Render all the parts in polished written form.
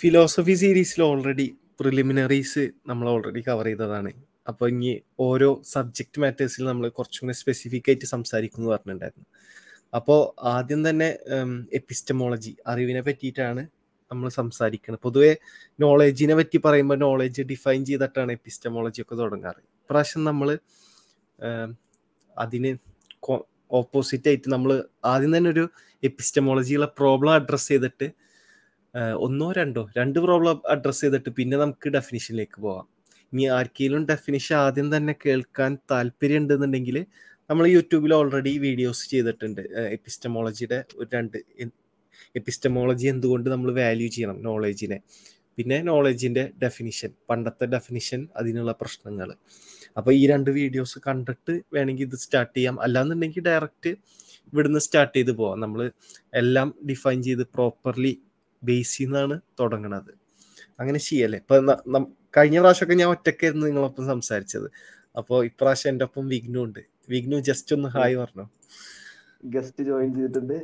Philosophy സീരീസിൽ already preliminaries നമ്മൾ already cover ചെയ്തതാണ്. അപ്പോൾ ഇനി ഓരോ സബ്ജക്റ്റ് മാറ്റേഴ്സിൽ നമ്മൾ കുറച്ചും കൂടി സ്പെസിഫിക് ആയിട്ട് സംസാരിക്കുമെന്ന് പറഞ്ഞിട്ടുണ്ടായിരുന്നു. അപ്പോൾ ആദ്യം തന്നെ എപ്പിസ്റ്റമോളജി, അറിവിനെ പറ്റിയിട്ടാണ് നമ്മൾ സംസാരിക്കുന്നത്. പൊതുവെ നോളേജിനെ പറ്റി പറയുമ്പോൾ നോളേജ് ഡിഫൈൻ ചെയ്തിട്ടാണ് എപ്പിസ്റ്റമോളജി ഒക്കെ തുടങ്ങാറ്. ഇപ്രാവശ്യം നമ്മൾ അതിന് ഓപ്പോസിറ്റ് ആയിട്ട് നമ്മൾ ആദ്യം തന്നെ ഒരു എപ്പിസ്റ്റമോളജിയിലെ പ്രോബ്ലം അഡ്രസ്സ് ചെയ്തിട്ട് ഒന്നോ രണ്ടോ രണ്ട് പ്രോബ്ലം അഡ്രസ്സ് ചെയ്തിട്ട് പിന്നെ നമുക്ക് ഡെഫിനിഷനിലേക്ക് പോവാം. ഇനി ആർക്കെങ്കിലും ഡെഫിനിഷൻ ആദ്യം തന്നെ കേൾക്കാൻ താല്പര്യം ഉണ്ടെന്നുണ്ടെങ്കിൽ നമ്മൾ യൂട്യൂബിൽ ഓൾറെഡി വീഡിയോസ് ചെയ്തിട്ടുണ്ട്. എപ്പിസ്റ്റമോളജിയുടെ ഒരു രണ്ട്, എപ്പിസ്റ്റമോളജി എന്തുകൊണ്ട് നമ്മൾ വാല്യൂ ചെയ്യണം നോളേജിനെ, പിന്നെ നോളേജിൻ്റെ ഡെഫിനിഷൻ, പണ്ടത്തെ ഡെഫിനിഷൻ, അതിനുള്ള പ്രശ്നങ്ങൾ. അപ്പോൾ ഈ രണ്ട് വീഡിയോസ് കണ്ടിട്ട് വേണമെങ്കിൽ ഇത് സ്റ്റാർട്ട് ചെയ്യാം. അല്ലാന്നുണ്ടെങ്കിൽ ഡയറക്റ്റ് ഇവിടുന്ന് സ്റ്റാർട്ട് ചെയ്ത് പോവാം. നമ്മൾ എല്ലാം ഡിഫൈൻ ചെയ്ത് പ്രോപ്പർലി ബേസിൽ നിന്നാണ് തുടങ്ങണത്. അങ്ങനെ ചെയ്യല്ലേ. ഇപ്പം കഴിഞ്ഞ പ്രാവശ്യമൊക്കെ ഞാൻ ഒറ്റയ്ക്കായിരുന്നു നിങ്ങളൊപ്പം സംസാരിച്ചത്. അപ്പോൾ ഇപ്രാവശ്യം എൻ്റെ ഒപ്പം വിഗ്നു ഉണ്ട്. വിഗ്നു ജസ്റ്റ് ഒന്ന് ഹായ് പറഞ്ഞോ. ഗസ്റ്റ് ജോയിൻ ചെയ്തിട്ടുണ്ട്.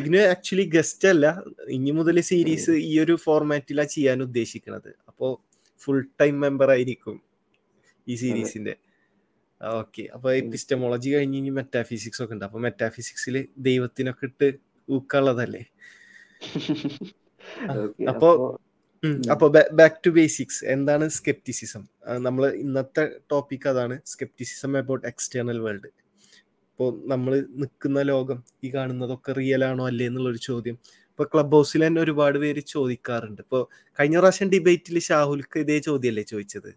വിഗ്നു ആക്ച്വലി ഗസ്റ്റ് അല്ല, ഇനി മുതൽ സീരീസ് ഈ ഒരു ഫോർമാറ്റിലാണ് ചെയ്യാൻ ഉദ്ദേശിക്കുന്നത്. അപ്പോൾ ഫുൾ ടൈം മെമ്പർ ആയിരിക്കും ഈ സീരീസിന്റെ. ഓക്കെ, അപ്പൊ എപ്പിസ്റ്റമോളജി കഴിഞ്ഞ് ഇനി മെറ്റാഫിസിക്സ് ഒക്കെ ഉണ്ട്. അപ്പൊ മെറ്റാഫിസിക്സിൽ ദൈവത്തിനൊക്കെ ഇട്ട് ഊക്കുള്ളതല്ലേ. അപ്പോ അപ്പൊ ബാക്ക് ടു ബേസിക്സ്, എന്താണ് സ്കെപ്റ്റിസിസം? നമ്മൾ ഇന്നത്തെ ടോപ്പിക് അതാണ്, സ്കെപ്റ്റിസിസം അബൌട്ട് എക്സ്റ്റേണൽ വേൾഡ്. ഇപ്പോൾ നമ്മൾ നിൽക്കുന്ന ലോകം, ഈ കാണുന്നതൊക്കെ റിയൽ ആണോ അല്ലേ എന്നുള്ളൊരു ചോദ്യം ഇപ്പോൾ ക്ലബ് ഹൗസിൽ തന്നെ ഒരുപാട് പേര് ചോദിക്കാറുണ്ട്. ഇപ്പോൾ കഴിഞ്ഞ പ്രാവശ്യം ഡിബേറ്റിൽ ഷാഹുൽക്ക് ഇതേ ചോദ്യമല്ലേ ചോദിച്ചത്,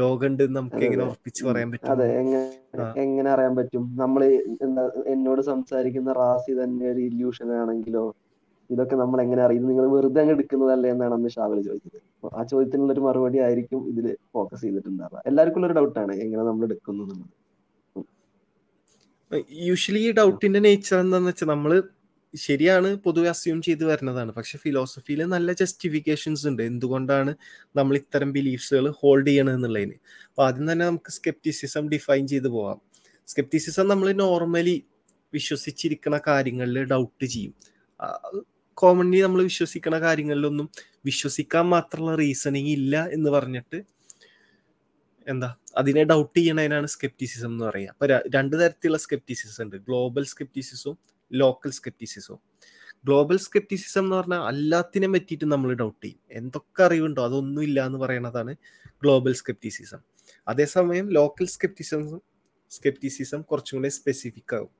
ലോകമുണ്ട് നമുക്ക് എങ്ങനെ ഉറപ്പിച്ച് പറയാൻ പറ്റും? അതെ, എങ്ങനെ അറിയാൻ പറ്റും? നമ്മൾ എന്നോട് സംസാരിക്കുന്ന റാസി തന്നെ ഒരു ഇല്യൂഷൻ ആണെങ്കിലോ, ഇതൊക്കെ നമ്മൾ എങ്ങനെ അറിയുന്നത്, നിങ്ങൾ വെറുതെ അങ്ങ് എടുക്കുന്നതല്ലേ എന്നാണ് അന്ന് ഷാവൽ ചോദിച്ചത്. ആ ചോദ്യത്തിനുള്ളൊരു മറുപടി ആയിരിക്കും ഇതിൽ ഫോക്കസ് ചെയ്തിട്ടുണ്ടാവുക. എല്ലാവർക്കും ഉള്ളൊരു ഡൗട്ടാണ് എങ്ങനെ നമ്മൾ എടുക്കുന്നു എന്നുള്ളത്. യൂഷ്വലി ഈ ഡൗട്ടിന്റെ നേച്ചർ എന്താണെന്ന് വെച്ചാൽ, നമ്മൾ ശരിയാണ് പൊതുവെ അസ്യൂം ചെയ്ത് വരുന്നതാണ്. പക്ഷെ ഫിലോസഫിയിൽ നല്ല ജസ്റ്റിഫിക്കേഷൻസ് ഉണ്ട് എന്തുകൊണ്ടാണ് നമ്മൾ ഇത്തരം ബിലീഫ്സുകൾ ഹോൾഡ് ചെയ്യണത് എന്നുള്ളതിന്. അപ്പോൾ ആദ്യം തന്നെ നമുക്ക് സ്കെപ്റ്റിസിസം ഡിഫൈൻ ചെയ്ത് പോവാം. സ്കെപ്റ്റിസിസം നമ്മൾ നോർമലി വിശ്വസിച്ചിരിക്കുന്ന കാര്യങ്ങളിൽ ഡൗട്ട് ചെയ്യും. കോമൺലി നമ്മൾ വിശ്വസിക്കുന്ന കാര്യങ്ങളിലൊന്നും വിശ്വസിക്കാൻ മാത്രമുള്ള റീസണിങ് ഇല്ല എന്ന് പറഞ്ഞിട്ട് എന്താ അതിനെ ഡൗട്ട് ചെയ്യണതിനാണ് സ്കെപ്റ്റിസിസം എന്ന് പറയുക. അപ്പോൾ രണ്ട് തരത്തിലുള്ള സ്കെപ്റ്റിസിസം ഉണ്ട്, ഗ്ലോബൽ സ്കെപ്റ്റിസിസവും ലോക്കൽ സ്കെപ്റ്റിസിസവും. ഗ്ലോബൽ സ്കെപ്റ്റിസിസം എന്ന് പറഞ്ഞാൽ എല്ലാത്തിനെ പറ്റിയിട്ട് നമ്മൾ ഡൗട്ട് ചെയ്യും, എന്തൊക്കെ അറിവുണ്ടോ അതൊന്നും ഇല്ല എന്ന് പറയണതാണ് ഗ്ലോബൽ സ്കെപ്റ്റിസിസം. അതേസമയം ലോക്കൽ സ്കെപ്റ്റിസിസം കുറച്ചും കൂടെ സ്പെസിഫിക് ആകും.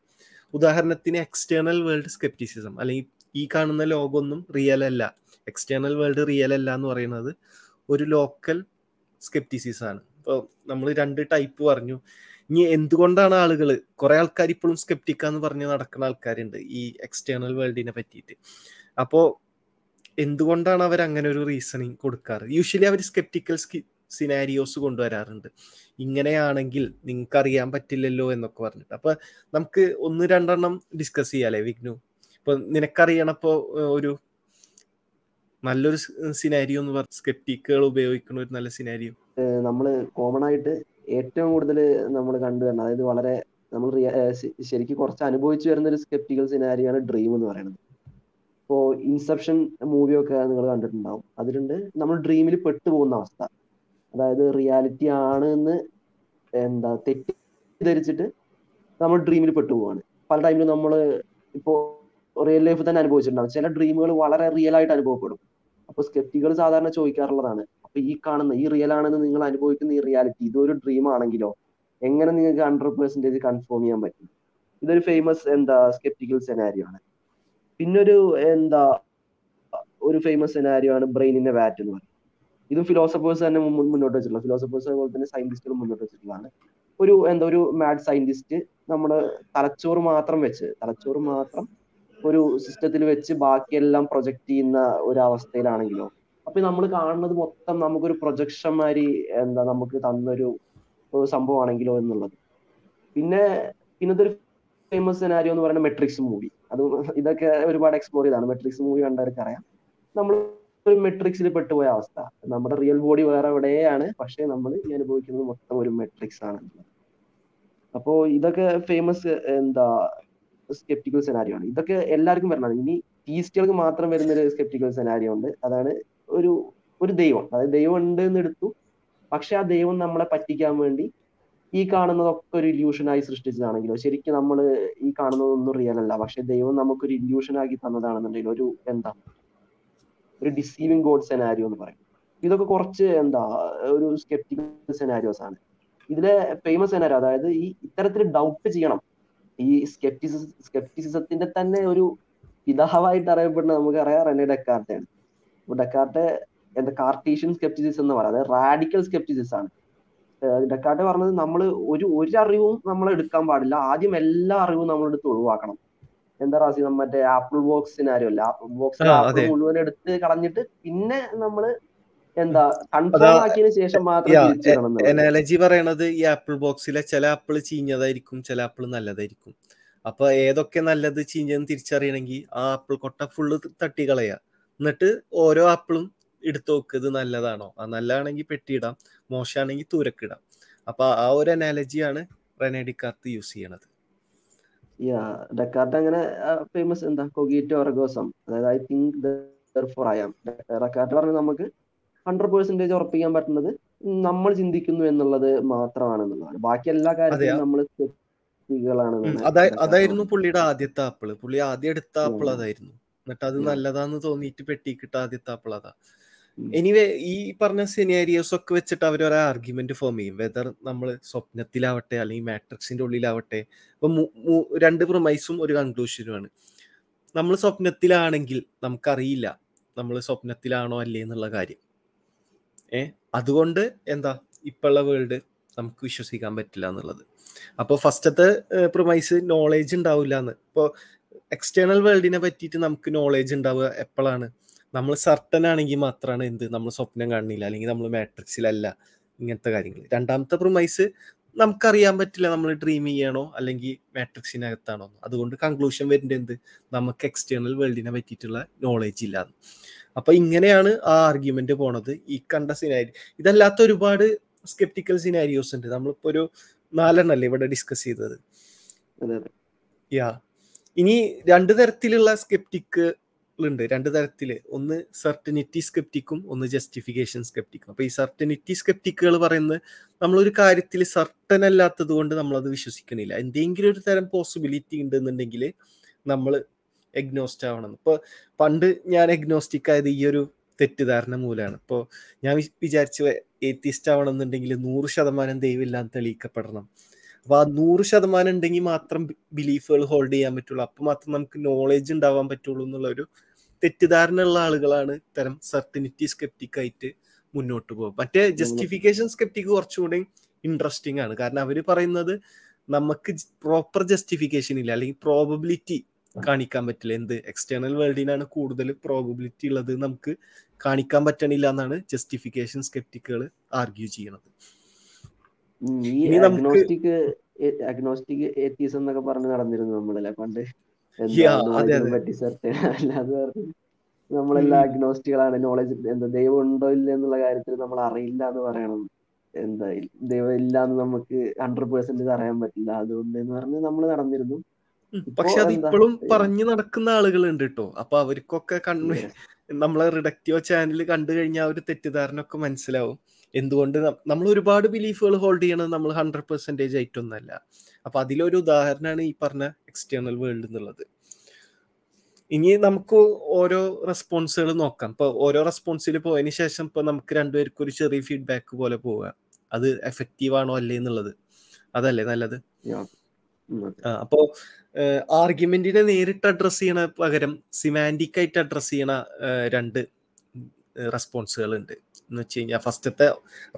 ഉദാഹരണത്തിന് എക്സ്റ്റേണൽ വേൾഡ് സ്കെപ്റ്റിസിസം, അല്ലെങ്കിൽ ഈ കാണുന്ന ലോകമൊന്നും റിയൽ അല്ല, എക്സ്റ്റേണൽ വേൾഡ് റിയൽ അല്ല എന്ന് പറയുന്നത് ഒരു ലോക്കൽ സ്കെപ്റ്റിസിസമാണ്. ഇപ്പോൾ നമ്മൾ രണ്ട് ടൈപ്പ് പറഞ്ഞു. ഇനി എന്തുകൊണ്ടാണ് ആളുകൾ, കുറേ ആൾക്കാർ ഇപ്പോഴും സ്കെപ്റ്റിക്കാന്ന് പറഞ്ഞ് നടക്കുന്ന ആൾക്കാരുണ്ട് ഈ എക്സ്റ്റേണൽ വേൾഡിനെ പറ്റിയിട്ട്. അപ്പോൾ എന്തുകൊണ്ടാണ് അവർ അങ്ങനെ ഒരു റീസണിങ് കൊടുക്കാറ്? യൂഷ്വലി അവർ സ്കെപ്റ്റിക്കൽ സിനാരിയോസ് കൊണ്ടുവരാറുണ്ട്, ഇങ്ങനെയാണെങ്കിൽ നിങ്ങൾക്ക് അറിയാൻ പറ്റില്ലല്ലോ എന്നൊക്കെ പറഞ്ഞിട്ട്. അപ്പം നമുക്ക് ഒന്ന് രണ്ടെണ്ണം ഡിസ്കസ് ചെയ്യാമല്ലേ വിഗ്നു? ഇപ്പം നിനക്കറിയണപ്പോൾ ഒരു നല്ലൊരു സിനാരിയോ എന്ന് പറഞ്ഞ സ്കെപ്റ്റിക്കുകൾ ഉപയോഗിക്കുന്ന ഒരു നല്ല സിനാരിയോ നമ്മൾ കോമൺ ആയിട്ട് ഏറ്റവും കൂടുതൽ നമ്മൾ കണ്ടുവരുന്നത്, അതായത് വളരെ നമ്മൾ ശരിക്കും കുറച്ച് അനുഭവിച്ചു വരുന്ന ഒരു സ്കെപ്റ്റിക്കൽ സിനാരിയാണ് ഡ്രീം എന്ന് പറയുന്നത്. ഇപ്പോൾ ഇൻസെപ്ഷൻ മൂവിയൊക്കെ നിങ്ങൾ കണ്ടിട്ടുണ്ടാവും. അതിലുണ്ട് നമ്മൾ ഡ്രീമിൽ പെട്ടുപോകുന്ന അവസ്ഥ, അതായത് റിയാലിറ്റി ആണ് എന്ന് എന്താ തെറ്റിദ്ധരിച്ചിട്ട് നമ്മൾ ഡ്രീമിൽ പെട്ടുപോവാണ്. പല ടൈമിലും നമ്മൾ ഇപ്പോൾ റിയൽ ലൈഫ് തന്നെ അനുഭവിച്ചിട്ടുണ്ടാവും. ചില ഡ്രീമുകൾ വളരെ റിയൽ ആയിട്ട് അനുഭവപ്പെടും. അപ്പോൾ സ്കെപ്റ്റിക്കുകൾ സാധാരണ ചോദിക്കാറുള്ളതാണ്, അപ്പോൾ ഈ കാണുന്ന ഈ റിയൽ ആണെന്ന് നിങ്ങൾ അനുഭവിക്കുന്ന ഈ റിയാലിറ്റി ഇതൊരു ഡ്രീം ആണെങ്കിലോ എങ്ങനെ നിങ്ങൾക്ക് 100% കൺഫേം ചെയ്യാൻ പറ്റും? ഇതൊരു ഫേമസ് സ്കെപ്റ്റിക്കൽ സെനാരിയോ ആണ്. പിന്നൊരു ഒരു ഫേമസ് സെനാരിയോ ആണ് ബ്രെയിൻ ഇൻ എ വാറ്റ് എന്ന് പറയുന്നത്. ഇതും ഫിലോസഫേഴ്സ് തന്നെ മുന്നോട്ട് വെച്ചിട്ടുള്ള, ഫിലോസഫേഴ്സ് അതുപോലെ തന്നെ സയന്റിസ്റ്റുകളും മുന്നോട്ട് വെച്ചിട്ടുള്ളതാണ്. ഒരു മാഡ് സയന്റിസ്റ്റ് നമ്മുടെ തലച്ചോറ് മാത്രം ഒരു സിസ്റ്റത്തിൽ വെച്ച് ബാക്കിയെല്ലാം പ്രൊജക്ട് ചെയ്യുന്ന ഒരവസ്ഥയിലാണെങ്കിലോ, അപ്പൊ നമ്മൾ കാണുന്നത് മൊത്തം നമുക്കൊരു പ്രൊജക്ഷന്മാര് നമുക്ക് തന്നൊരു സംഭവമാണെങ്കിലോ എന്നുള്ളത്. പിന്നതൊരു ഫേമസ് സെനാരിയോ എന്ന് പറയുന്നത് മെട്രിക്സ് മൂവി. അത് ഇതൊക്കെ ഒരുപാട് എക്സ്പ്ലോർ ചെയ്താണ്. മെട്രിക്സ് മൂവി കണ്ടവർക്ക് അറിയാം, നമ്മൾ ഒരു മെട്രിക്സിൽ പെട്ടുപോയ അവസ്ഥ. നമ്മുടെ റിയൽ ബോഡി വേറെ എവിടെയാണ്, പക്ഷെ നമ്മൾ ഈ അനുഭവിക്കുന്നത് മൊത്തം ഒരു മെട്രിക്സ് ആണ്. അപ്പോ ഇതൊക്കെ ഫേമസ് സ്കെപ്റ്റിക്കൽ സെനാരിയോ ആണ്. ഇതൊക്കെ എല്ലാവർക്കും വരണതാണ്. ഇനി തീസ്റ്റുകൾക്ക് മാത്രം വരുന്നൊരു സ്കെപ്റ്റിക്കൽ സെനാരിയോ ഉണ്ട്. അതാണ് ഒരു ദൈവം, അതായത് ദൈവം ഉണ്ട് എന്നെടുത്തു, പക്ഷെ ആ ദൈവം നമ്മളെ പറ്റിക്കാൻ വേണ്ടി ഈ കാണുന്നതൊക്കെ ഒരു ഇല്യൂഷനായി സൃഷ്ടിച്ചതാണെങ്കിലോ, ശരിക്കും നമ്മൾ ഈ കാണുന്നതൊന്നും റിയൽ അല്ല, പക്ഷെ ദൈവം നമുക്കൊരു ഇല്യൂഷനാക്കി തന്നതാണെന്നുണ്ടെങ്കിൽ ഒരു ഡിസീവിങ് ഗോഡ് സെനാരിയോ എന്ന് പറയും. ഇതൊക്കെ കുറച്ച് ഒരു സ്കെപ്റ്റിക്കൽ സെനാരിയോസ് ആണ്. ഇതിലെ ഫേമസ് സെനാരിയോ, അതായത് ഈ ഇത്തരത്തിൽ ഡൗട്ട് ചെയ്യണം, ഈ സ്കെപ്റ്റിസിസത്തിന്റെ തന്നെ ഒരു പിതാവായിട്ട് അറിയപ്പെടുന്ന നമുക്കറിയാം റെനെ ഡെക്കാർട്ടെ ആണ്. ഡെക്കാർട്ടെ കാർട്ടീഷ്യൻ സ്കെപ്റ്റിസിസം എന്ന് പറയുന്നത് റാഡിക്കൽ സ്കെപ്റ്റിസിസം ആണ്. ഡെക്കാർട്ടെ പറഞ്ഞത് നമ്മൾ ഒരു അറിവും നമ്മൾ എടുക്കാൻ പാടില്ല, ആദ്യം എല്ലാ അറിവും നമ്മളെടുത്ത് ഒഴിവാക്കണം. എന്താ റാസി, മറ്റേ ആപ്പിൾ ബോക്സ് സിനാരിയോ അല്ല, ആപ്പിൾ ബോക്സ് മുഴുവൻ എടുത്ത് കളഞ്ഞിട്ട് പിന്നെ നമ്മള് എനാലജി പറയണത് ഈ ആപ്പിൾ ബോക്സിലെ ചില ആപ്പിൾ ചീഞ്ഞതായിരിക്കും, ചില ആപ്പിൾ നല്ലതായിരിക്കും. അപ്പൊ ഏതൊക്കെ നല്ലത് ചീഞ്ഞതെന്ന് തിരിച്ചറിയണമെങ്കിൽ ആ ആപ്പിൾ കൊട്ട ഫുള്ള് തട്ടികളയാ, എന്നിട്ട് ഓരോ ആപ്പിളും എടുത്തു നോക്ക്, ഇത് നല്ലതാണോ, ആ നല്ലതാണെങ്കിൽ പെട്ടിയിടാം, മോശമാണെങ്കിൽ തൂരക്കിടാം. അപ്പൊ ആ ഒരു അനാലജിയാണ് റെനെ ഡെക്കാർത്ത് യൂസ് ചെയ്യണത്. ഡെക്കാർത്ത് അങ്ങനെ ഫേമസ് കൊഗ്നിറ്റീവ് ഓർഗോസം, അതായത് I think therefore I am. Descartes പറഞ്ഞത് നമുക്ക് 100% ഉറപ്പിക്കാൻ പറ്റുന്നത് നമ്മൾ ചിന്തിക്കുന്നു എന്നുള്ളത് മാത്രമാണെന്നുള്ളതാണ്, ബാക്കി എല്ലാ കാര്യത്തിലും നമ്മൾ അതായിരുന്നു പുള്ളിയുടെ ആദ്യത്തെ ആപ്പിള്. പുള്ളി ആദ്യം എടുത്ത ആപ്പിൾ അതായിരുന്നു, എന്നിട്ട് അത് നല്ലതാന്ന് തോന്നിയിട്ട് പെട്ടിക്കിട്ട ആദ്യത്തെ ആപ്പിൾ അതാ. എനിവേ, ഈ പറഞ്ഞ സിനാരിയോസ് ഒക്കെ വെച്ചിട്ട് അവരൊരു ആർഗ്യുമെന്റ് ഫോം ചെയ്യും, വെദർ നമ്മൾ സ്വപ്നത്തിലാവട്ടെ അല്ലെങ്കിൽ മാട്രിക്സിന്റെ ഉള്ളിലാവട്ടെ. അപ്പൊ രണ്ട് പ്രൊമൈസും ഒരു കൺക്ലൂഷനുമാണ്. നമ്മൾ സ്വപ്നത്തിലാണെങ്കിൽ നമുക്കറിയില്ല നമ്മൾ സ്വപ്നത്തിലാണോ അല്ലേ എന്നുള്ള കാര്യം. അതുകൊണ്ട് ഇപ്പോഴുള്ള വേൾഡ് നമുക്ക് വിശ്വസിക്കാൻ പറ്റില്ല എന്നുള്ളത്. അപ്പോൾ ഫസ്റ്റത്തെ പ്രൊമൈസ് നോളേജ് ഉണ്ടാവില്ല എന്ന്. ഇപ്പോൾ എക്സ്റ്റേണൽ വേൾഡിനെ പറ്റിയിട്ട് നമുക്ക് നോളേജ് ഉണ്ടാവുക എപ്പോഴാണ് നമ്മൾ സർട്ടൻ ആണെങ്കിൽ മാത്രമാണ് നമ്മൾ സ്വപ്നം കാണുന്നില്ല അല്ലെങ്കിൽ നമ്മൾ മാട്രിക്സിലല്ല, ഇങ്ങനത്തെ കാര്യങ്ങൾ. രണ്ടാമത്തെ പ്രൊമൈസ് നമുക്കറിയാൻ പറ്റില്ല നമ്മൾ ഡ്രീം ചെയ്യണോ അല്ലെങ്കിൽ മാട്രിക്സിനകത്താണോ. അതുകൊണ്ട് കൺക്ലൂഷൻ വരേണ്ട നമുക്ക് എക്സ്റ്റേണൽ വേൾഡിനെ പറ്റിയിട്ടുള്ള നോളേജ് ഇല്ലാന്ന്. അപ്പൊ ഇങ്ങനെയാണ് ആ ആർഗ്യുമെന്റ് പോണത്, ഈ കണ്ട സിനാരി. ഇതല്ലാത്ത ഒരുപാട് സ്കെപ്റ്റിക്കൽ സിനാരിയോസ് ഉണ്ട്. നമ്മളിപ്പോ ഒരു 4 ഇവിടെ ഡിസ്കസ് ചെയ്തത്. ഇനി 2 തരത്തിലുള്ള സ്കെപ്റ്റിക്കുകളുണ്ട്, 2 തരത്തില്. ഒന്ന് സർട്ടനിറ്റി സ്കെപ്റ്റിക്കും, ഒന്ന് ജസ്റ്റിഫിക്കേഷൻ സ്കെപ്റ്റിക്കും. അപ്പൊ ഈ സർട്ടനിറ്റി സ്കെപ്റ്റിക്കുകൾ പറയുന്നത് നമ്മളൊരു കാര്യത്തിൽ സർട്ടൻ അല്ലാത്തത് കൊണ്ട് നമ്മളത് വിശ്വസിക്കണില്ല, എന്തെങ്കിലും ഒരു തരം പോസിബിലിറ്റി ഉണ്ടെന്നുണ്ടെങ്കിൽ നമ്മൾ എഗ്നോസ്റ്റ് ആവണം. ഇപ്പോൾ പണ്ട് ഞാൻ എഗ്നോസ്റ്റിക് ആയത് ഈ ഒരു തെറ്റിദ്ധാരണ മൂലമാണ്. ഇപ്പോൾ ഞാൻ വിചാരിച്ചു ഏത്തിസ്റ്റ് ആവണം എന്നുണ്ടെങ്കിൽ 100% ദൈവമില്ലാന്ന് തെളിയിക്കപ്പെടണം. അപ്പോൾ ആ 100% ഉണ്ടെങ്കിൽ മാത്രം ബിലീഫുകൾ ഹോൾഡ് ചെയ്യാൻ പറ്റുള്ളൂ, അപ്പോൾ മാത്രം നമുക്ക് നോളേജ് ഉണ്ടാവാൻ പറ്റുള്ളൂ എന്നുള്ളൊരു തെറ്റിദ്ധാരണ ഉള്ള ആളുകളാണ് ഇത്തരം സർട്ടനിറ്റി സ്കെപ്റ്റിക് ആയിട്ട് മുന്നോട്ട് പോകും. മറ്റേ ജസ്റ്റിഫിക്കേഷൻ സ്കെപ്റ്റിക് കുറച്ചുകൂടെ ഇൻട്രസ്റ്റിംഗ് ആണ്, കാരണം അവർ പറയുന്നത് നമുക്ക് പ്രോപ്പർ ജസ്റ്റിഫിക്കേഷൻ ഇല്ല അല്ലെങ്കിൽ പ്രോബബിലിറ്റി കാണിക്കാൻ പറ്റില്ല. എക്സ്റ്റേണൽ വേൾഡിനാണ് കൂടുതൽ പ്രോബബിലിറ്റി ഉള്ളത്, നമുക്ക് കാണിക്കാൻ പറ്റണില്ല എന്നാണ് ജസ്റ്റിഫിക്കേഷൻ സ്കെപ്റ്റിക്കുകൾ ആർഗ്യൂ ചെയ്യണത്. അഗ്നോസ്റ്റിക് എത്തിസം എന്നൊക്കെ പറഞ്ഞു നടന്നിരുന്നു നമ്മളല്ലേ പണ്ട്. നമ്മളെല്ലാം അഗ്നോസ്റ്റികളാണ്, നോളേജ് ദൈവം ഉണ്ടോ ഇല്ല എന്നുള്ള കാര്യത്തിൽ നമ്മൾ അറിയില്ല എന്ന് പറയണം. ദൈവം ഇല്ല എന്ന് നമുക്ക് 100% അറിയാൻ പറ്റില്ല, അതുകൊണ്ട് എന്ന് പറഞ്ഞ് നമ്മൾ നടന്നിരുന്നു. പക്ഷെ അത് ഇപ്പോഴും പറഞ്ഞു നടക്കുന്ന ആളുകളുണ്ട് കേട്ടോ. അപ്പൊ അവർക്കൊക്കെ നമ്മളെ റിഡക്റ്റീവ് ചാനൽ കണ്ടു കഴിഞ്ഞാൽ ആ ഒരു തെറ്റിദ്ധാരണ ഒക്കെ മനസ്സിലാവും, എന്തുകൊണ്ട് നമ്മൾ ഒരുപാട് ബിലീഫുകൾ ഹോൾഡ് ചെയ്യണത് നമ്മൾ 100% ആയിട്ടൊന്നല്ല. അപ്പൊ അതിലൊരു ഉദാഹരണമാണ് ഈ പറഞ്ഞ എക്സ്റ്റേണൽ വേൾഡ് എന്നുള്ളത്. ഇനി നമുക്ക് ഓരോ റെസ്പോൺസുകൾ നോക്കാം. ഇപ്പൊ ഓരോ റെസ്പോൺസിൽ പോയതിനു ശേഷം ഇപ്പൊ നമുക്ക് രണ്ടുപേർക്കും ഒരു ചെറിയ ഫീഡ്ബാക്ക് പോലെ പോവുക, അത് എഫക്റ്റീവ് ആണോ അല്ലേ എന്നുള്ളത്, അതല്ലേ നല്ലത്. അപ്പോ ആർഗ്യുമെന്റിനെ നേരിട്ട് അഡ്രസ് ചെയ്യണ പകരം സിമാൻറ്റിക് ആയിട്ട് അഡ്രസ് ചെയ്യണ 2 റെസ്പോൺസുകൾ ഉണ്ട് എന്ന് വെച്ച് കഴിഞ്ഞാൽ, ഫസ്റ്റത്തെ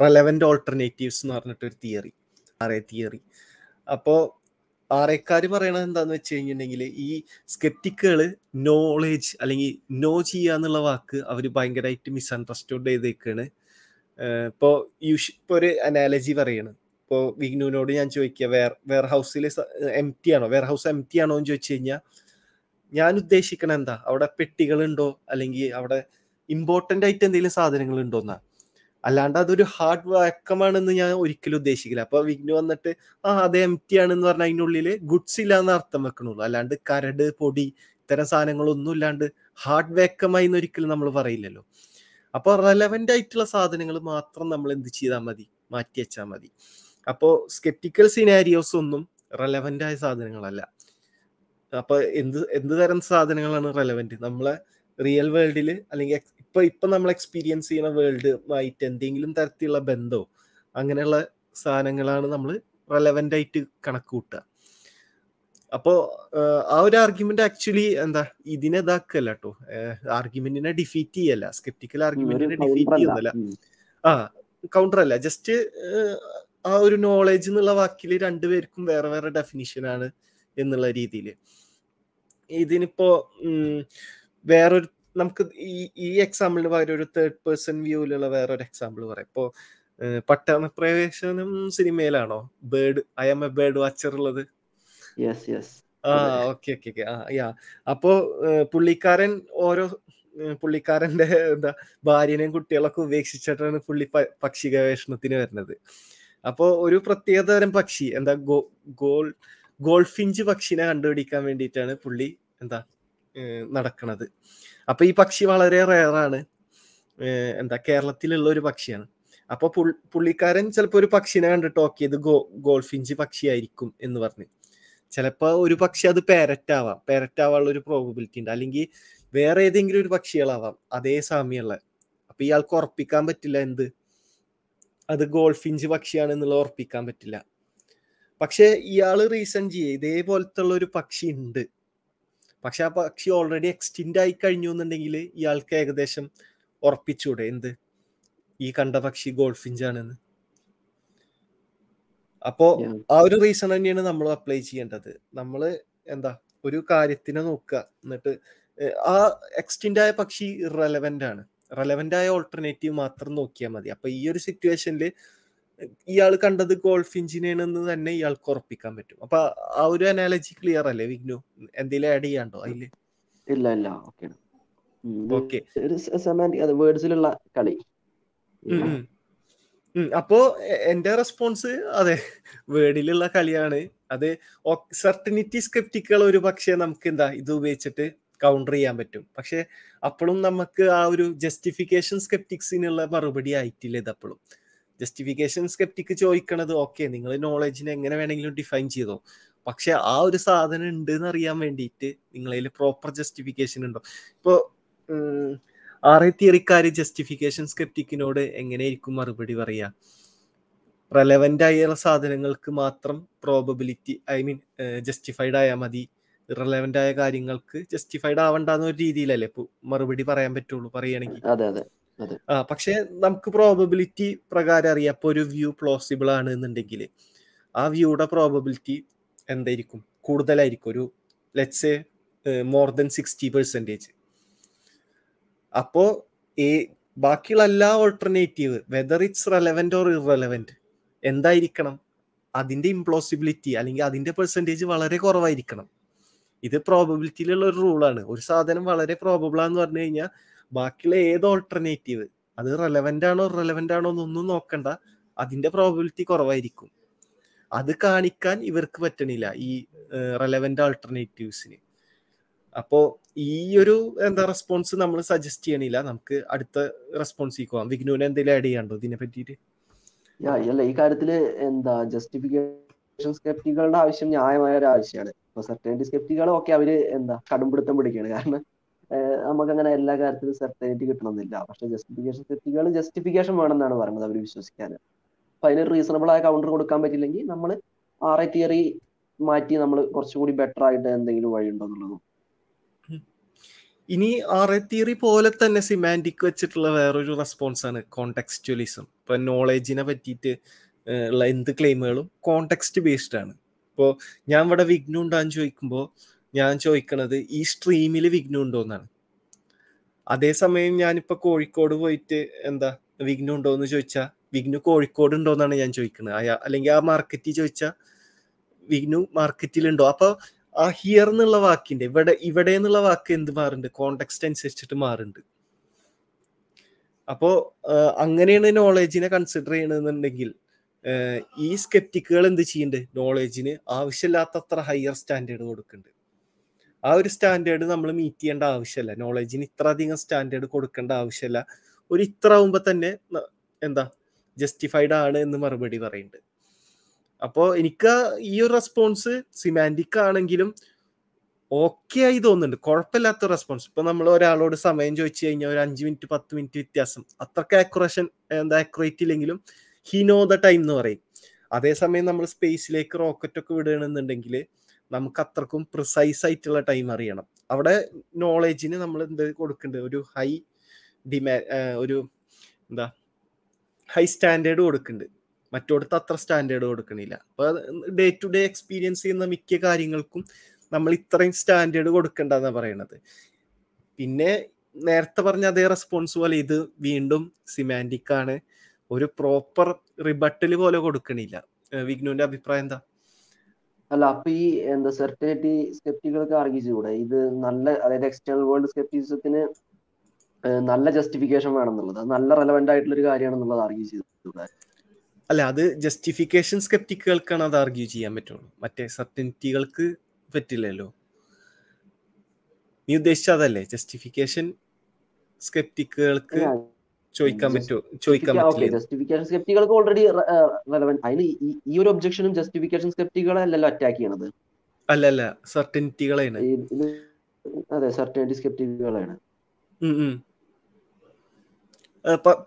റെലവൻറ്റ് ഓൾട്ടർനേറ്റീവ്സ് എന്ന് പറഞ്ഞിട്ടൊരു തിയറി, ആർഎ തിയറി. അപ്പോൾ ആർഎക്കാർ പറയണത് എന്താന്ന് വെച്ച് കഴിഞ്ഞിട്ടുണ്ടെങ്കിൽ ഈ സ്കെപ്റ്റിക്കുകൾ നോളേജ് അല്ലെങ്കിൽ നോ ചെയ്യുക എന്നുള്ള വാക്ക് അവർ ഭയങ്കരമായിട്ട് മിസ്അണ്ടർസ്റ്റാൻഡ് ചെയ്തേക്കാണ്. ഇപ്പോൾ ഇപ്പോൾ ഒരു അനാലജി പറയണം. ഇപ്പോൾ വിഗ്നുവിനോട് ഞാൻ ചോദിക്കുക വെയർഹൗസിൽ എംപ്റ്റി ആണോ, വെയർഹൗസ് എംപ്റ്റി ആണോ എന്ന് ചോദിച്ചു കഴിഞ്ഞാൽ ഞാൻ ഉദ്ദേശിക്കണ അവിടെ പെട്ടികളുണ്ടോ അല്ലെങ്കിൽ അവിടെ ഇമ്പോർട്ടൻ്റ് ആയിട്ട് എന്തെങ്കിലും സാധനങ്ങൾ ഉണ്ടോന്നാ. അല്ലാണ്ട് അതൊരു ഹാർഡ് വാക്കമാണെന്ന് ഞാൻ ഒരിക്കലും ഉദ്ദേശിക്കില്ല. അപ്പൊ വിഘ്നു വന്നിട്ട് അത് എംപ്റ്റി ആണെന്ന് പറഞ്ഞാൽ അതിനുള്ളിൽ ഗുഡ്സ് ഇല്ലാന്ന് അർത്ഥം വെക്കണുള്ളൂ, അല്ലാണ്ട് കരട് പൊടി ഇത്തരം സാധനങ്ങളൊന്നും ഇല്ലാണ്ട് ഹാർഡ് വാക്കമായി എന്നൊരിക്കലും നമ്മൾ പറയില്ലല്ലോ. അപ്പോൾ റെലവൻ്റ് ആയിട്ടുള്ള സാധനങ്ങൾ മാത്രം നമ്മൾ എന്ത് ചെയ്താൽ മതി, മാറ്റി വെച്ചാൽ മതി. അപ്പോൾ സ്കെപ്റ്റിക്കൽ സിനാരിയോസ് ഒന്നും റെലവൻ്റ് ആയ സാധനങ്ങളല്ല. അപ്പോൾ എന്ത് തരം സാധനങ്ങളാണ് റെലവൻ്റ്? നമ്മളെ റിയൽ വേൾഡിൽ അല്ലെങ്കിൽ ഇപ്പം നമ്മൾ എക്സ്പീരിയൻസ് ചെയ്യുന്ന വേൾഡുമായിട്ട് എന്തെങ്കിലും തരത്തിലുള്ള ബന്ധമോ അങ്ങനെയുള്ള സാധനങ്ങളാണ് നമ്മൾ റെലവൻ്റ് ആയിട്ട് കണക്ക് കൂട്ടുക. അപ്പോൾ ആ ഒരു ആർഗ്യുമെന്റ് ആക്ച്വലി എന്താ ഇതിനെ ഇതാക്കല്ല കേട്ടോ, ആർഗ്യുമെന്റിനെ ഡിഫീറ്റ് ചെയ്യല്ല, സ്കെപ്റ്റിക്കൽ ആർഗ്യുമെന്റിനെ ഡിഫീറ്റ് ചെയ്യുന്നല്ല, കൗണ്ടർ അല്ല. ജസ്റ്റ് ആ ഒരു നോളേജ് എന്നുള്ള വാക്കിൽ രണ്ടുപേർക്കും വേറെ വേറെ ഡെഫിനിഷനാണ് എന്നുള്ള രീതിയിൽ ഇതിനിപ്പോ വേറൊരു നമുക്ക് ഈ എക്സാമ്പിളിന് പകരം ഒരു തേർഡ് പേഴ്സൺ വ്യൂവിലുള്ള വേറൊരു എക്സാമ്പിൾ പറയാം. ഇപ്പോൾ പട്ടണപ്രവേശനം സിനിമയിലാണോ bird I am a bird watcher ഉള്ളത്? അപ്പോ പുള്ളിക്കാരൻ ഓരോ പുള്ളിക്കാരന്റെ എന്താ ഭാര്യനെയും കുട്ടികളൊക്കെ ഉപേക്ഷിച്ചിട്ടാണ് പുള്ളി പക്ഷി ഗവേഷണത്തിന് വരുന്നത്. അപ്പോ ഒരു പ്രത്യേക തരം പക്ഷി എന്താ ഗോൾഫിഞ്ച് പക്ഷിനെ കണ്ടുപിടിക്കാൻ വേണ്ടിയിട്ടാണ് പുള്ളി എന്താ നടക്കണത്. അപ്പൊ ഈ പക്ഷി വളരെ റെയറാണ്, എന്താ കേരളത്തിലുള്ള ഒരു പക്ഷിയാണ്. അപ്പൊ പുള്ളിക്കാരൻ ചിലപ്പോ ഒരു പക്ഷിനെ കണ്ടിട്ട് ഓക്കെ ഇത് ഗോൾഫിഞ്ച് പക്ഷി ആയിരിക്കും എന്ന് പറഞ്ഞു. ചിലപ്പോൾ ഒരു പക്ഷി അത് പാരറ്റാവാം, പാരറ്റാവാനുള്ള ഒരു പ്രോബബിലിറ്റി ഉണ്ട്. അല്ലെങ്കിൽ വേറെ ഏതെങ്കിലും ഒരു പക്ഷികളാവാം അതേ സാമ്യമുള്ള. അപ്പം ഇയാൾക്ക് ഉറപ്പിക്കാൻ പറ്റില്ല എന്ത് അത് ഗോൾഫിഞ്ച് പക്ഷിയാണെന്നുള്ളത് ഉറപ്പിക്കാൻ പറ്റില്ല. പക്ഷേ ഇയാൾ റീസൺ ചെയ്യേ ഇതേപോലത്തെ ഉള്ള ഒരു പക്ഷി ഉണ്ട്, പക്ഷെ ആ പക്ഷി ഓൾറെഡി എക്സ്റ്റിൻഡ് ആയി കഴിഞ്ഞു എന്നുണ്ടെങ്കിൽ ഇയാൾക്ക് ഏകദേശം ഉറപ്പിച്ചൂടെ എന്ത് ഈ കണ്ട പക്ഷി ഗോൾഫിഞ്ചാണെന്ന്? അപ്പോ ആ ഒരു റീസൺ തന്നെയാണ് നമ്മൾ അപ്ലൈ ചെയ്യേണ്ടത്. നമ്മള് എന്താ ഒരു കാര്യത്തിനെ നോക്കുക, എന്നിട്ട് ആ എക്സ്റ്റിൻഡ് ആയ പക്ഷി റെലവൻ്റ് ആണ്, റെലവൻ്റ് ആയ ഓൾട്ടർനേറ്റീവ് മാത്രം നോക്കിയാൽ മതി. അപ്പൊ ഈ ഒരു സിറ്റുവേഷനിൽ ഇയാൾ കണ്ടത് ഗോൾഫിഞ്ചിനെയാണെന്ന് തന്നെ ഇയാൾക്ക് ഉറപ്പിക്കാൻ പറ്റും. അപ്പൊ ആ ഒരു അനാലജി ക്ലിയർ അല്ലേ വിഘ്നു? എന്തെങ്കിലും ആഡ് ചെയ്യാണ്ടോ അതില്? ഇല്ല ഇല്ല, ഓക്കെ. അപ്പോ എന്റെ റെസ്പോൺസ് അതെ വേർഡിലുള്ള കളിയാണ് അത്. സർട്ടനിറ്റി സ്കെപ്റ്റിക്കുകൾ ഒരു പക്ഷേ നമുക്ക് എന്താ ഇത് ഉപയോഗിച്ചിട്ട് കൗണ്ടർ ചെയ്യാൻ പറ്റും, പക്ഷെ അപ്പോഴും നമുക്ക് ആ ഒരു ജസ്റ്റിഫിക്കേഷൻ സ്കെപ്റ്റിക്സിനുള്ള മറുപടി ആയിട്ടില്ല ഇത്. അപ്പോഴും ജസ്റ്റിഫിക്കേഷൻ സ്കെപ്റ്റിക്ക് ചോദിക്കണത് ഓക്കെ നിങ്ങൾ നോളജിനെ എങ്ങനെ വേണമെങ്കിലും ഡിഫൈൻ ചെയ്തോ, പക്ഷെ ആ ഒരു സാധനം ഉണ്ട് എന്ന് അറിയാൻ വേണ്ടിയിട്ട് നിങ്ങളതിൽ പ്രോപ്പർ ജസ്റ്റിഫിക്കേഷൻ ഉണ്ടോ? ഇപ്പോൾ ആറേ തിയറിക്കാർ ജസ്റ്റിഫിക്കേഷൻ സ്കെപ്റ്റിക്കിനോട് എങ്ങനെയായിരിക്കും മറുപടി പറയുക? റെലവൻ്റ് ആയ സാധനങ്ങൾക്ക് മാത്രം പ്രോബബിലിറ്റി ജസ്റ്റിഫൈഡ് ആയാൽ മതി, ഇറലവൻ്റ് ആയ കാര്യങ്ങൾക്ക് ജസ്റ്റിഫൈഡ് ആവണ്ടെന്ന ഒരു രീതിയിലല്ലേ ഇപ്പോൾ മറുപടി പറയാൻ പറ്റുള്ളൂ പറയുകയാണെങ്കിൽ. പക്ഷെ നമുക്ക് പ്രോബബിലിറ്റി പ്രകാരം അറിയാം. അപ്പോൾ ഒരു വ്യൂ പ്ലോസിബിൾ ആണ് എന്നുണ്ടെങ്കിൽ ആ വ്യൂയുടെ പ്രോബബിലിറ്റി എന്തായിരിക്കും? കൂടുതലായിരിക്കും, ഒരു ലെറ്റ്സ് മോർ ദൻ 60%. അപ്പോ ബാക്കിയുള്ള എല്ലാ alternative whether it's relevant or irrelevant എന്തായിരിക്കണം? അതിൻ്റെ ഇംപ്ലോസിബിലിറ്റി അല്ലെങ്കിൽ അതിൻ്റെ പെർസെൻറ്റേജ് വളരെ കുറവായിരിക്കണം. ഇത് പ്രോബബിലിറ്റിയിലുള്ള ഒരു റൂളാണ്. ഒരു സാധനം വളരെ പ്രോബബിളാന്ന് പറഞ്ഞു കഴിഞ്ഞാൽ ബാക്കിയുള്ള ഏത് ഓൾട്ടർനേറ്റീവ് അത് റെലവൻ്റ് ആണോ ഇറലവൻ്റ് ആണോ എന്നൊന്നും നോക്കണ്ട, അതിൻ്റെ പ്രോബബിലിറ്റി കുറവായിരിക്കും. അത് കാണിക്കാൻ ഇവർക്ക് പറ്റണില്ല ഈ റെലവൻ്റ് ഓൾട്ടർനേറ്റീവ്സിന്. അപ്പോൾ ഈ ഒരു എന്താ റെസ്പോൺസ് നമ്മൾ സജസ്റ്റ് ചെയ്യണില്ല. നമുക്ക് അടുത്ത റെസ്പോൺസ് പോവാം. വിഘ്നുവിനെ എന്തെങ്കിലും ആഡ് ചെയ്യാണ്ടോ ഇതിനെ പറ്റിയിട്ട്? ഈ കാര്യത്തിൽ എന്താ ജസ്റ്റിഫിക്കേഷൻ സ്കെപ്റ്റിക്കുകളുടെ ആവശ്യം ന്യായമായ ഒരു ആവശ്യമാണ്. ഇപ്പൊ സർട്ടനിറ്റി സ്കെപ്റ്റിക്കുകൾ ഓക്കെ അവര് എന്താ കടുംപിടുത്തം പിടിക്കുകയാണ്, കാരണം നമുക്കങ്ങനെ എല്ലാ കാര്യത്തിലും സർട്ടനിറ്റി കിട്ടണമെന്നില്ല. പക്ഷെ ജസ്റ്റിഫിക്കേഷൻ സ്കെപ്റ്റിക്കുകൾ ജസ്റ്റിഫിക്കേഷൻ വേണമെന്നാണ് പറയുന്നത് അവർ വിശ്വസിക്കാൻ. അപ്പൊ അതിന് റീസണബിൾ ആയ കൗണ്ടർ കൊടുക്കാൻ പറ്റില്ലെങ്കിൽ നമ്മൾ ആർ ഐ തിയറി മാറ്റി നമ്മൾ കുറച്ചുകൂടി ബെറ്റർ ആയിട്ട് എന്തെങ്കിലും വഴിയുണ്ടോ എന്നുള്ളതും. ഇനി ആർ എ തിയറി പോലെ തന്നെ സിമാൻറ്റിക് വെച്ചിട്ടുള്ള വേറൊരു റെസ്പോൺസാണ് കോണ്ടെക്സ്റ്റുവലിസം. ഇപ്പോൾ നോളേജിനെ പറ്റിയിട്ട് ഉള്ള എന്ത് ക്ലെയിമുകളും കോണ്ടെക്സ്റ്റ് ബേസ്ഡ് ആണ്. ഇപ്പോൾ ഞാൻ ഇവിടെ വിഘ്നു ഉണ്ടാന്ന് ചോദിക്കുമ്പോൾ ഞാൻ ചോദിക്കണത് ഈ സ്ട്രീമിൽ വിഘ്നു ഉണ്ടോ എന്നാണ്. അതേസമയം ഞാനിപ്പോൾ കോഴിക്കോട് പോയിട്ട് എന്താ വിഘ്നു ഉണ്ടോ എന്ന് ചോദിച്ചാൽ വിഘ്നു കോഴിക്കോട് ഉണ്ടോ എന്നാണ് ഞാൻ ചോദിക്കുന്നത്. അല്ലെങ്കിൽ ആ മാർക്കറ്റിൽ ചോദിച്ചാൽ വിഘ്നു മാർക്കറ്റിലുണ്ടോ. അപ്പോൾ ആ ഹിയർ എന്നുള്ള വാക്കിന്റെ ഇവിടെ എന്നുള്ള വാക്ക് എന്ത് മാറുന്നുണ്ട്? കോണ്ടെക്സ്റ്റ് അനുസരിച്ചിട്ട് മാറുന്നുണ്ട്. അപ്പോൾ അങ്ങനെയാണ് നോളേജിനെ കൺസിഡർ ചെയ്യണമെന്നുണ്ടെങ്കിൽ ഈ സ്കെപ്റ്റിക്കുകൾ എന്ത് ചെയ്യുന്നുണ്ട്? നോളേജിന് ആവശ്യമില്ലാത്തത്ര ഹയർ സ്റ്റാൻഡേർഡ് കൊടുക്കുന്നുണ്ട്. ആ ഒരു സ്റ്റാൻഡേർഡ് നമ്മൾ മീറ്റ് ചെയ്യേണ്ട ആവശ്യമല്ല, നോളേജിന് ഇത്ര അധികം സ്റ്റാൻഡേർഡ് കൊടുക്കേണ്ട ആവശ്യമല്ല. ഒരു ഇത്ര ആവുമ്പോൾ തന്നെ എന്താ ജസ്റ്റിഫൈഡ് ആണ് എന്ന് മറുപടി പറയുന്നുണ്ട്. അപ്പോൾ എനിക്ക് ഈ ഒരു റെസ്പോൺസ് സിമാൻറ്റിക് ആണെങ്കിലും ഓക്കെ ആയി തോന്നുന്നുണ്ട്, കുഴപ്പമില്ലാത്ത റെസ്പോൺസ്. ഇപ്പം നമ്മൾ ഒരാളോട് സമയം ചോദിച്ചു കഴിഞ്ഞാൽ ഒരു 5 മിനിറ്റ് 10 മിനിറ്റ് വ്യത്യാസം, അത്രയ്ക്ക് ആക്യുറേറ്റ് ഇല്ലെങ്കിലും ഹി നോ ദ ടൈം എന്ന് പറയും. അതേസമയം നമ്മൾ സ്പേസിലേക്ക് റോക്കറ്റൊക്കെ വിടുകയാണെന്നുണ്ടെങ്കിൽ നമുക്ക് അത്രക്കും പ്രിസൈസ് ആയിട്ടുള്ള ടൈം അറിയണം. അവിടെ നോളേജിന് നമ്മൾ എന്ത് കൊടുക്കേണ്ടത്? ഒരു ഹൈ ഹൈ സ്റ്റാൻഡേർഡ് കൊടുക്കുന്നുണ്ട്. മറ്റോടത്ത് അത്ര സ്റ്റാൻഡേർഡ് കൊടുക്കണില്ല. അപ്പോൾ ഡേ ടു ഡേ എക്സ്പീരിയൻസ് ചെയ്യുന്ന മിക്ക കാര്യങ്ങൾക്കും നമ്മൾ ഇത്രയും സ്റ്റാൻഡേർഡ് കൊടുക്കണ്ടെന്നാണ് പറയണത്. പിന്നെ നേരത്തെ പറഞ്ഞ അതേ റെസ്പോൺസ് പോലെ ഇത് വീണ്ടും സിമാൻറ്റിക്കാണ്, ഒരു പ്രോപ്പർ റിബട്ടൽ പോലെ കൊടുക്കണില്ല. വിഗ്നുവിന്റെ അഭിപ്രായം എന്താ? അല്ല, അപ്പൊ ഈ എന്താ സെർട്ടനിറ്റി സ്കെപ്റ്റിക്കൾക്ക് ആർഗ്യൂ ചെയ്യൂടെ ഇത് നല്ല, അതായത് എക്സ്റ്റേണൽ വേൾഡ് സ്കെപ്റ്റിസിസത്തിന് നല്ല ജസ്റ്റിഫിക്കേഷൻ വേണമെന്നുള്ളത്, നല്ല റെലവെന്റ് ആയിട്ടുള്ള ഒരു കാര്യമാണെന്നുള്ളത് ആർഗ്യൂ ചെയ്യൂടെ? അല്ല, അത് ജസ്റ്റിഫിക്കേഷൻ സ്കെപ്റ്റിക്കുകൾക്കാണ് അത് ആർഗ്യൂ ചെയ്യാൻ പറ്റുള്ളൂ, മറ്റേ സർട്ടനിറ്റികൾക്ക് പറ്റില്ലല്ലോ. നീ ഉദ്ദേശിച്ച അതല്ലേ? ജസ്റ്റിഫിക്കേഷൻ സ്കെപ്റ്റിക്കുകൾക്ക് ജസ്റ്റിഫിക്കേഷൻ സ്കെപ്റ്റികൾക്ക് ഓൾറെഡി റെലവന്റ്. അതിന് ഈ ഒരു ഒബ്ജക്ഷനും ജസ്റ്റിഫിക്കേഷൻ സ്കെപ്റ്റിക്കുകളെ അല്ലല്ലോ അറ്റാക്ക് ചെയ്യണത്. അല്ലല്ല, സർട്ടനിറ്റികളാണ്. അതെ, സർട്ടനിറ്റി സ്കെപ്റ്റിക്കുകളാണ്.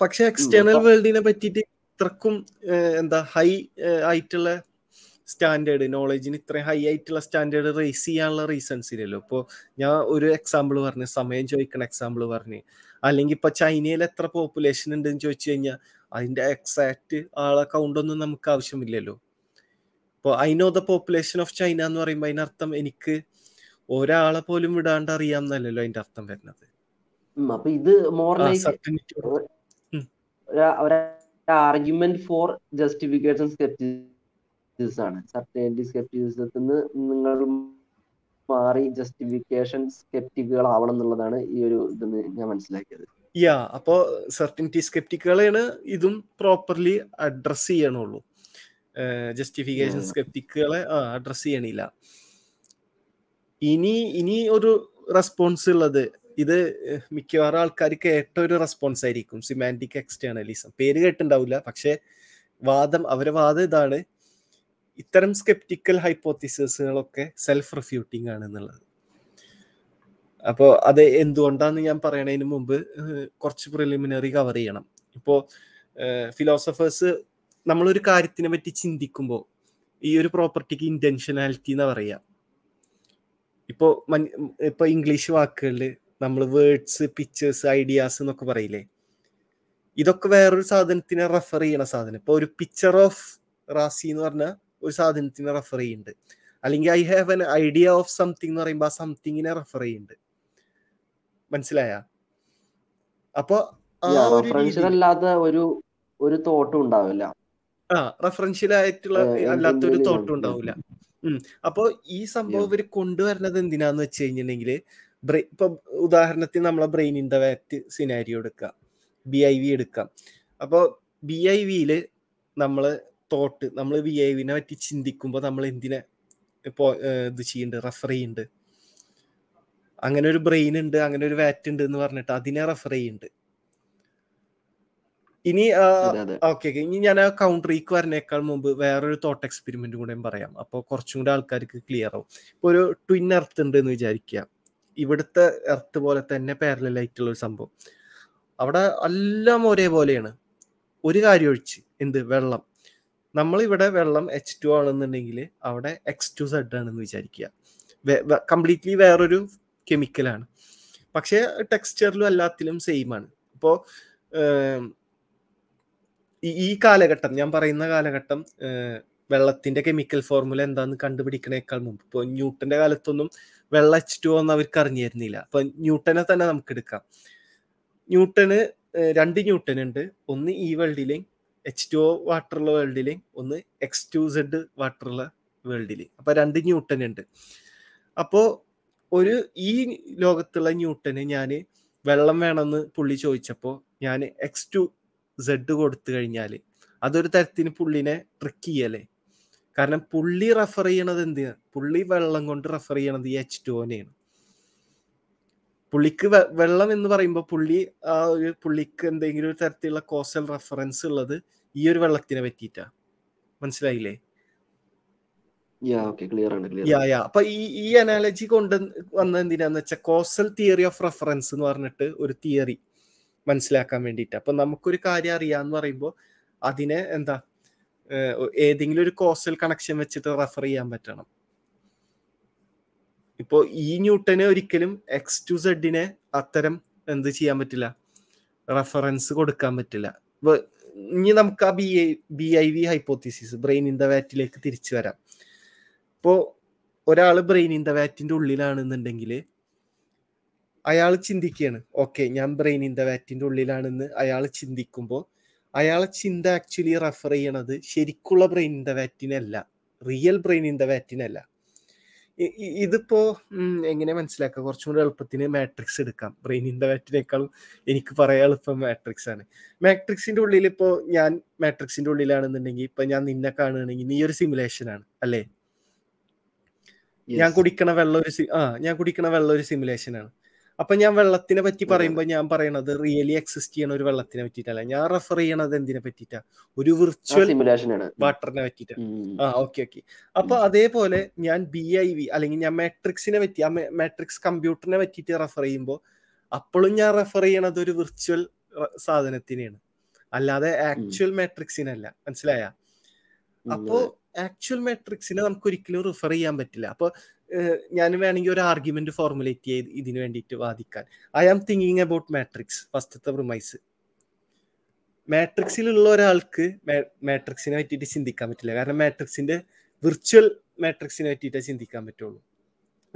പക്ഷെ എക്സ്റ്റേണൽ വേൾഡിനെ പറ്റിയിട്ട് ഇത്രക്കും എന്താ ഹൈ ആയിട്ടുള്ള സ്റ്റാൻഡേർഡ്, നോളേജിന് ഇത്രയും ഹൈ ആയിട്ടുള്ള സ്റ്റാൻഡേർഡ് റേസ് ചെയ്യാനുള്ള റീസൺസ് ഇല്ലല്ലോ. ഇപ്പോൾ ഞാൻ ഒരു എക്സാമ്പിൾ പറഞ്ഞു, സമയം ചോദിക്കണ എക്സാമ്പിൾ പറഞ്ഞു. അല്ലെങ്കിൽ ഇപ്പോൾ ചൈനയിൽ എത്ര പോപ്പുലേഷൻ ഉണ്ടെന്ന് ചോദിച്ചു കഴിഞ്ഞാൽ അതിൻ്റെ എക്സാക്റ്റ് ആളെ കൗണ്ടൊന്നും നമുക്ക് ആവശ്യമില്ലല്ലോ. ഇപ്പോൾ I know the population of China എന്ന് പറയുമ്പോൾ അതിനർത്ഥം എനിക്ക് ഒരാളെ പോലും വിടാണ്ട് അറിയാമെന്നല്ലല്ലോ അതിൻ്റെ അർത്ഥം വരുന്നത്. അപ്പൊ ഇത് more argument for justification scepticism. Certainty സ്കെപ്റ്റിസിസത്തിൽ നിന്ന് നിങ്ങൾ മാറി ജസ്റ്റിഫിക്കേഷൻ സ്കെപ്റ്റിക്കുകൾ ആവണം എന്നുള്ളതാണ് ഈ ഒരു ഇതെന്ന് ഞാൻ മനസ്സിലാക്കിയത്. യാ, അപ്പോ സർട്ടനിറ്റി സ്കെപ്റ്റിക്കുകളെയാണ് ഇതും പ്രോപ്പർലി അഡ്രസ് ചെയ്യണുള്ളൂ, ജസ്റ്റിഫിക്കേഷൻ സ്കെപ്റ്റിക്കുകളെ അഡ്രസ് ചെയ്യണില്ല. ഇനി ഒരു റെസ്പോൺസ് ഉള്ളത്, ഇത് മിക്കവാറും ആൾക്കാർ കേട്ട ഒരു റെസ്പോൺസ് ആയിരിക്കും, സിമാൻറ്റിക് എക്സ്റ്റേണലിസം. പേര് കേട്ടിട്ടുണ്ടാവില്ല, പക്ഷെ അവരെ വാദം ഇതാണ്, ഇത്തരം സ്കെപ്റ്റിക്കൽ ഹൈപ്പോത്തിസിസുകളൊക്കെ സെൽഫ് റിഫ്യൂട്ടിങ് ആണ് എന്നുള്ളത്. അപ്പോൾ അത് എന്തുകൊണ്ടാണെന്ന് ഞാൻ പറയണതിന് മുമ്പ് കുറച്ച് പ്രിലിമിനറി കവർ ചെയ്യണം. ഇപ്പോൾ ഫിലോസഫേഴ്സ് നമ്മളൊരു കാര്യത്തിനെ പറ്റി ചിന്തിക്കുമ്പോൾ ഈ ഒരു പ്രോപ്പർട്ടിക്ക് ഇൻറ്റൻഷനാലിറ്റി എന്ന് പറയുക. ഇപ്പോൾ ഇംഗ്ലീഷ് വാക്കുകളിൽ നമ്മൾ വേർഡ്സ്, പിക്ചേഴ്സ്, ഐഡിയാസ് എന്നൊക്കെ പറയില്ലേ, ഇതൊക്കെ വേറൊരു സാധനത്തിനെ റെഫർ ചെയ്യണ സാധനം. ഇപ്പോൾ ഒരു പിക്ചർ ഓഫ് റാസി എന്ന് പറഞ്ഞാൽ ഒരു സാധനത്തിനെ റെഫർ ചെയ്യുന്നുണ്ട്, അല്ലെങ്കിൽ I have an idea of something എന്ന് പറയുമ്പോൾ ആ സംതിങ്ങിനെ റെഫർ ചെയ്യുന്നുണ്ട്. മനസ്സിലായ? അപ്പോൾ റെഫറൻഷ്യൽ ആയിട്ടുള്ള അല്ലാത്തൊരു തോട്ടും ഉണ്ടാവില്ല. അപ്പോൾ ഈ സംഭവം ഇവർ കൊണ്ടുവരുന്നത് എന്തിനാന്ന് വെച്ച് കഴിഞ്ഞിട്ടുണ്ടെങ്കിൽ, ഇപ്പൊ ഉദാഹരണത്തിന് നമ്മളെ brain in the vat scenario എടുക്കാം, BIV എടുക്കാം. അപ്പോൾ BIVയിൽ നമ്മൾ തോട്ട്, നമ്മൾ BIVനെ പറ്റി ചിന്തിക്കുമ്പോൾ നമ്മൾ എന്തിനെ ഇപ്പോൾ ഇത് ചെയ്യുന്നുണ്ട്, റെഫർ ചെയ്യുന്നുണ്ട്. അങ്ങനെ ഒരു ബ്രെയിൻ ഉണ്ട്, അങ്ങനെ ഒരു വാറ്റ് ഉണ്ട് എന്ന് പറഞ്ഞിട്ട് അതിനെ റെഫർ ചെയ്യുന്നുണ്ട്. ഇനി ഇനി ഞാൻ ആ കൗണ്ടറിക്ക് വരുന്നേക്കാൾ മുമ്പ് വേറൊരു തോട്ട് എക്സ്പെരിമെന്റ് കൂടെ പറയാം, അപ്പോൾ കുറച്ചും കൂടെ ആൾക്കാർക്ക് ക്ലിയർ ആവും. ഇപ്പോൾ ഒരു ട്വിൻ എർത്ത് ഉണ്ട് എന്ന് വിചാരിക്കുക, ഇവിടുത്തെ എർത്ത് പോലെ തന്നെ പാരലൽ ആയിട്ടുള്ള ഒരു സംഭവം. അവിടെ എല്ലാം ഒരേപോലെയാണ്, ഒരു കാര്യം ഒഴിച്ച്, എന്ത്? വെള്ളം. നമ്മളിവിടെ വെള്ളം H2 ആണെന്നുണ്ടെങ്കിൽ അവിടെ X2Z ആണെന്ന് വിചാരിക്കുക, കംപ്ലീറ്റ്ലി വേറൊരു കെമിക്കലാണ്. പക്ഷേ ടെക്സ്ചറിലും എല്ലാത്തിലും സെയിം ആണ്. ഇപ്പോൾ ഈ കാലഘട്ടം, ഞാൻ പറയുന്ന കാലഘട്ടം, വെള്ളത്തിൻ്റെ കെമിക്കൽ ഫോർമുല എന്താണെന്ന് കണ്ടുപിടിക്കണേക്കാൾ മുമ്പ്, ഇപ്പോൾ ന്യൂട്ടൻ്റെ കാലത്തൊന്നും വെള്ളം H2O എന്ന് അവർക്ക് അറിഞ്ഞിരുന്നില്ല. അപ്പം ന്യൂട്ടനെ തന്നെ നമുക്ക് എടുക്കാം. ന്യൂട്ടന് 2 ന്യൂട്ടൻ ഉണ്ട്, ഒന്ന് ഈ വേൾഡിലെയും H2O വാട്ടറുള്ള വേൾഡിലെയും, ഒന്ന് X2Z വാട്ടറുള്ള വേൾഡിലെയും. അപ്പോൾ 2 ന്യൂട്ടൻ ഉണ്ട്. അപ്പോൾ ഈ ലോകത്തുള്ള ന്യൂട്ടന് ഞാൻ വെള്ളം വേണമെന്ന് പുള്ളി ചോദിച്ചപ്പോൾ ഞാൻ x to z കൊടുത്തു കഴിഞ്ഞാൽ അതൊരു തരത്തിന് പുള്ളിനെ ട്രിക്ക് ചെയ്യല്ലേ. കാരണം പുള്ളി റെഫർ ചെയ്യണത് എന്തിനാ? പുള്ളി വെള്ളം കൊണ്ട് റെഫർ ചെയ്യണത് ഈ H2O-നെയാണ്. പുള്ളിക്ക് വെള്ളം എന്ന് പറയുമ്പോൾ പുള്ളിക്ക് എന്തെങ്കിലും ഒരു തരത്തിലുള്ള കോസൽ റെഫറൻസ് ഉള്ളത് ഈ ഒരു വെള്ളത്തിനെ പറ്റിയിട്ടാ. മനസ്സിലായില്ലേ? അപ്പൊ ഈ അനാലജി കൊണ്ട് വന്നത് എന്തിനാന്ന് വെച്ചാൽ കോസൽ തിയറി ഓഫ് റെഫറൻസ് എന്ന് പറഞ്ഞിട്ട് ഒരു തിയറി മനസ്സിലാക്കാൻ വേണ്ടിയിട്ട്. അപ്പൊ നമുക്കൊരു കാര്യം അറിയാന്ന് പറയുമ്പോൾ അതിനെ എന്താ ഏതെങ്കിലും ഒരു കോസൽ കണക്ഷൻ വെച്ചിട്ട് റെഫർ ചെയ്യാൻ പറ്റണം. ഇപ്പോ ഈ ന്യൂട്ടനെ ഒരിക്കലും X to Z അത്തരം എന്ത് ചെയ്യാൻ പറ്റില്ല, റെഫറൻസ് കൊടുക്കാൻ പറ്റില്ല. ഇനി നമുക്ക് ആ BIV hypothesis, brain in the വാറ്റിലേക്ക് തിരിച്ചു വരാം. ഇപ്പോൾ ഒരാൾ ബ്രെയിൻ ഇൻ ദ വാറ്റിൻ്റെ ഉള്ളിലാണെന്നുണ്ടെങ്കിൽ അയാൾ ചിന്തിക്കുകയാണ്, ഓക്കെ ഞാൻ ബ്രെയിൻ ഇൻ ദ വാറ്റിൻ്റെ ഉള്ളിലാണെന്ന് അയാൾ ചിന്തിക്കുമ്പോൾ അയാളെ ചിന്ത ആക്ച്വലി റെഫർ ചെയ്യണത് ശരിക്കുള്ള ബ്രെയിൻ ഇൻ ദ വാറ്റിനല്ല, റിയൽ ബ്രെയിൻ ഇൻ ദ വാറ്റിനല്ല. ഇതിപ്പോൾ എങ്ങനെ മനസ്സിലാക്കാം? കുറച്ചും കൂടി എളുപ്പത്തിന് മാട്രിക്സ് എടുക്കാം. ബ്രെയിൻ ഇൻ ദ വാറ്റിനേക്കാളും എനിക്ക് പറയാൻ എളുപ്പം മാട്രിക്സ് ആണ്. മാട്രിക്സിൻ്റെ ഉള്ളിൽ ഇപ്പോൾ ഞാൻ മാട്രിക്സിൻ്റെ ഉള്ളിലാണെന്നുണ്ടെങ്കിൽ ഇപ്പം ഞാൻ നിന്നെ കാണുകയാണെങ്കിൽ നീ ഒരു സിമുലേഷനാണ് അല്ലേ? ഞാൻ കുടിക്കണ വെള്ളം ഒരു സിമുലേഷനാണ്. അപ്പൊ ഞാൻ വെള്ളത്തിനെ പറ്റി പറയുമ്പോൾ ഞാൻ പറയണത് റിയലി എക്സിസ്റ്റ് ചെയ്യണ ഒരു വെള്ളത്തിനെ പറ്റിയിട്ടല്ല, ഞാൻ റെഫർ ചെയ്യണത് എന്തിനെ പറ്റിയിട്ടാ, ഒരു വിർച്വൽ വാട്ടറിനെ പറ്റിയിട്ടാ. ഓക്കെ അപ്പൊ അതേപോലെ ഞാൻ BIV അല്ലെങ്കിൽ ഞാൻ മാട്രിക്സിനെ പറ്റി, ആ മാട്രിക്സ് കമ്പ്യൂട്ടറിനെ പറ്റിയിട്ട് റെഫർ ചെയ്യുമ്പോൾ അപ്പോഴും ഞാൻ റെഫർ ചെയ്യണത് ഒരു വിർച്വൽ സാധനത്തിനെയാണ്, അല്ലാതെ ആക്ച്വൽ മാട്രിക്സിനല്ല. മനസ്സിലായ? അപ്പോ ആക്ച്വൽ മാട്രിക്സിനെ നമുക്ക് ഒരിക്കലും റെഫർ ചെയ്യാൻ പറ്റില്ല. അപ്പൊ ഞാൻ വേണമെങ്കിൽ ഒരു ആർഗ്യുമെന്റ് ഫോർമുലേറ്റ് ചെയ്ത് ഇതിന് വേണ്ടിയിട്ട് വാദിക്കാൻ, I am thinking about matrix. ഫസ്റ്റത്തെ പ്രിമൈസ്, മാട്രിക്സിലുള്ള ഒരാൾക്ക് മാട്രിക്സിനെ പറ്റിയിട്ട് ചിന്തിക്കാൻ പറ്റില്ല, കാരണം മാട്രിക്സിന്റെ വിർച്വൽ മാട്രിക്സിനെ പറ്റിയിട്ടേ ചിന്തിക്കാൻ പറ്റുള്ളൂ,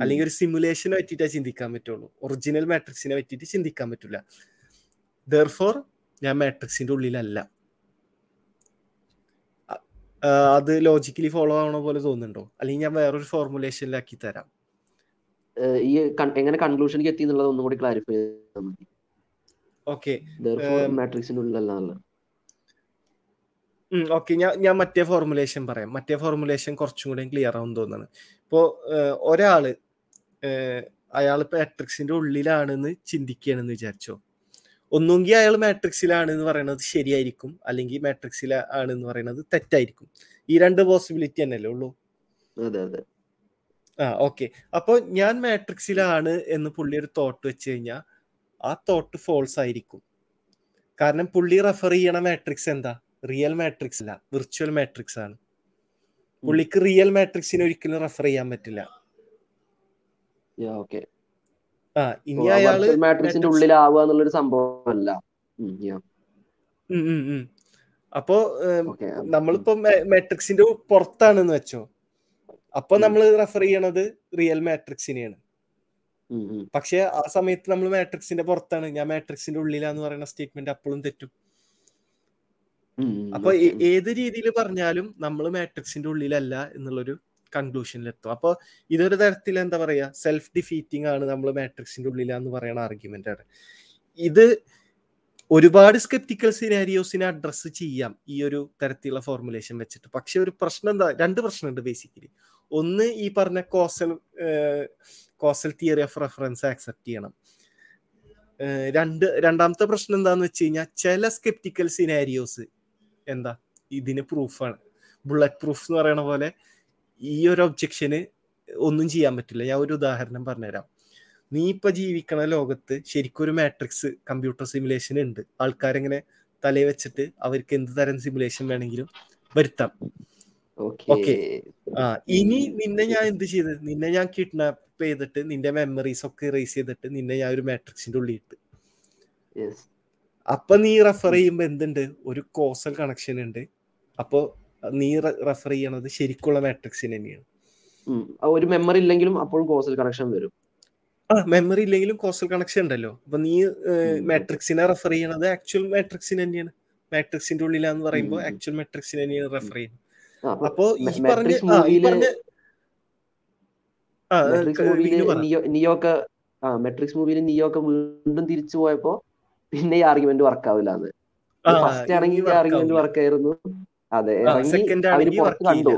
അല്ലെങ്കിൽ ഒരു സിമുലേഷനെ പറ്റിയിട്ടേ ചിന്തിക്കാൻ പറ്റുള്ളൂ, ഒറിജിനൽ മാട്രിക്സിനെ പറ്റിയിട്ട് ചിന്തിക്കാൻ പറ്റില്ല. ദെർഫോർ ഞാൻ മാട്രിക്സിന്റെ ഉള്ളിലല്ല. അത് ലോജിക്കലി ഫോളോ ആവണ പോലെ തോന്നുന്നുണ്ടോ? അല്ലെങ്കിൽ ഞാൻ വേറൊരു ഫോർമുലേഷനിലാക്കി തരാം. ഈ എങ്ങനെ കൺക്ലൂഷനിലേക്ക് എത്തി എന്നുള്ളത് ഒന്നും കൂടി ക്ലാരിഫൈ ചെയ്താൽ മതി. ഓക്കേ, ഞാൻ മറ്റേ ഫോർമുലേഷൻ പറയാം. മറ്റേ ഫോർമുലേഷൻ കുറച്ചും കൂടെ ക്ലിയർ ആവും തോന്നുന്നു. ഇപ്പോ ഒരാള് അയാൾ മാട്രിക്സിന്റെ ഉള്ളിലാണെന്ന് ചിന്തിക്കുകയാണെന്ന് വിചാരിച്ചോ, ഒന്നുകിൽ അയാൾ മാട്രിക്സിലാണ് എന്ന് പറയുന്നത് ശരിയായിരിക്കും, അല്ലെങ്കിൽ മാട്രിക്സിലാണ് എന്ന് പറയുന്നത് തെറ്റായിരിക്കും. ഈ രണ്ട് പോസിബിലിറ്റി തന്നെയല്ലേ ഉള്ളൂ. ഓക്കെ, അപ്പോൾ ഞാൻ മാട്രിക്സിലാണ് എന്ന് പുള്ളി ഒരു തോട്ട് വെച്ച് കഴിഞ്ഞാൽ ആ തോട്ട് ഫോൾസ് ആയിരിക്കും, കാരണം പുള്ളി റെഫർ ചെയ്യണ മാട്രിക്സ് എന്താ, റിയൽ മാട്രിക്സ് അല്ല, വിർച്വൽ മാട്രിക്സ് ആണ്. പുള്ളിക്ക് റിയൽ മാട്രിക്സിനെ ഒരിക്കലും റെഫർ ചെയ്യാൻ പറ്റില്ല. ഇനി അയാള് മാട്രിക്സിന്റെ ഉള്ളിലാവുക എന്നുള്ളൊരു സംഭവമല്ല. അപ്പോ നമ്മളിപ്പോ മാട്രിക്സിന്റെ പുറത്താണെന്ന് വെച്ചോ, അപ്പൊ നമ്മൾ റെഫർ ചെയ്യണത് റിയൽ മാട്രിക്സിനെയാണ്. പക്ഷെ ആ സമയത്ത് നമ്മൾ മാട്രിക്സിന്റെ പുറത്താണ്, ഞാൻ മാട്രിക്സിന്റെ ഉള്ളിലാന്ന് പറയുന്ന സ്റ്റേറ്റ്മെന്റ് അപ്പോഴും തെറ്റും. അപ്പൊ ഏത് രീതിയിൽ പറഞ്ഞാലും നമ്മൾ മാട്രിക്സിന്റെ ഉള്ളിലല്ല എന്നുള്ളൊരു കൺക്ലൂഷനിലെത്തും. അപ്പോൾ ഇതൊരു തരത്തിൽ എന്താ പറയുക, സെൽഫ് ഡിഫീറ്റിംഗ് ആണ് നമ്മൾ മാട്രിക്സിന്റെ ഉള്ളിലാന്ന് പറയുന്ന ആർഗ്യുമെന്റ് ആണ്. ഇത് ഒരുപാട് സ്കെപ്റ്റിക്കൽ സിനാരിയോസിനെ അഡ്രസ്സ് ചെയ്യാം ഈ ഒരു തരത്തിലുള്ള ഫോർമുലേഷൻ വെച്ചിട്ട്. പക്ഷെ ഒരു പ്രശ്നം എന്താ, രണ്ട് പ്രശ്നമുണ്ട് ബേസിക്കലി. ഒന്ന്, ഈ പറഞ്ഞ causal theory of reference accept ചെയ്യണം. രണ്ടാമത്തെ പ്രശ്നം എന്താന്ന് വെച്ച് കഴിഞ്ഞാൽ ചില സ്കെപ്റ്റിക്കൽ സിനാരിയോസ് എന്താ ഇതിന് പ്രൂഫാണ്, ബുള്ളറ്റ് പ്രൂഫ് എന്ന് പറയണ പോലെ. ഈ ഒരു ഒബ്ജെക്ഷന് ഒന്നും ചെയ്യാൻ പറ്റില്ല. ഞാൻ ഒരു ഉദാഹരണം പറഞ്ഞുതരാം. നീ ഇപ്പൊ ജീവിക്കണ ലോകത്ത് ശരിക്കും ഒരു മാട്രിക്സ് കമ്പ്യൂട്ടർ സിമുലേഷൻ ഉണ്ട്, ആൾക്കാരെങ്ങനെ തലേ വെച്ചിട്ട് അവർക്ക് എന്ത് തരം സിമുലേഷൻ വേണമെങ്കിലും വരുത്താം. ഓക്കെ, ഇനി നിന്നെ ഞാൻ എന്ത് ചെയ്തത്, നിന്നെ ഞാൻ കിഡ്നാപ്പ് ചെയ്തിട്ട് നിന്റെ മെമ്മറീസ് ഒക്കെ ഇറേസ് ചെയ്തിട്ട് നിന്നെ ഞാൻ ഒരു മാട്രിക്സിന്റെ ഉള്ളിൽ ഇട്ട്, അപ്പൊ നീ റെഫർ ചെയ്യുമ്പോ എന്തുണ്ട്, ഒരു കോസൽ കണക്ഷൻ ഉണ്ട്. അപ്പോ നീ റെഫർ ചെയ്യണത് ശരിക്കുള്ള മാട്രിക്സിന് തന്നെയാണ്. ഒരു മെമ്മറി ഇല്ലെങ്കിലും അപ്പോഴും കോസൽ കണക്ഷൻ വരും. മെമ്മറി ഇല്ലെങ്കിലും കോസൽ കണക്ഷൻ ഉണ്ടല്ലോ. അപ്പൊ നീ മാട്രിക്സിനെ റെഫർ ചെയ്യണത് ആക്ച്വൽ മാട്രിക്സിന് തന്നെയാണ്, മാട്രിക്സിന്റെ ഉള്ളിലാന്ന് പറയുമ്പോൾ ആക്ച്വൽ മാട്രിക്സിന് തന്നെയാണ് റെഫർ ചെയ്യുന്നത്. അപ്പോ നിയോ ഒക്കെ വീണ്ടും തിരിച്ചു പോയപ്പോ പിന്നെ ഈ ആർഗ്യുമെന്റ് വർക്ക് ആവില്ല എന്ന്. ഫസ്റ്റ് ആണെങ്കിൽ ഈ ആർഗ്യുമെന്റ് വർക്ക് ആയിരുന്നു. അതെ, അവര് പുറത്ത് കണ്ടു.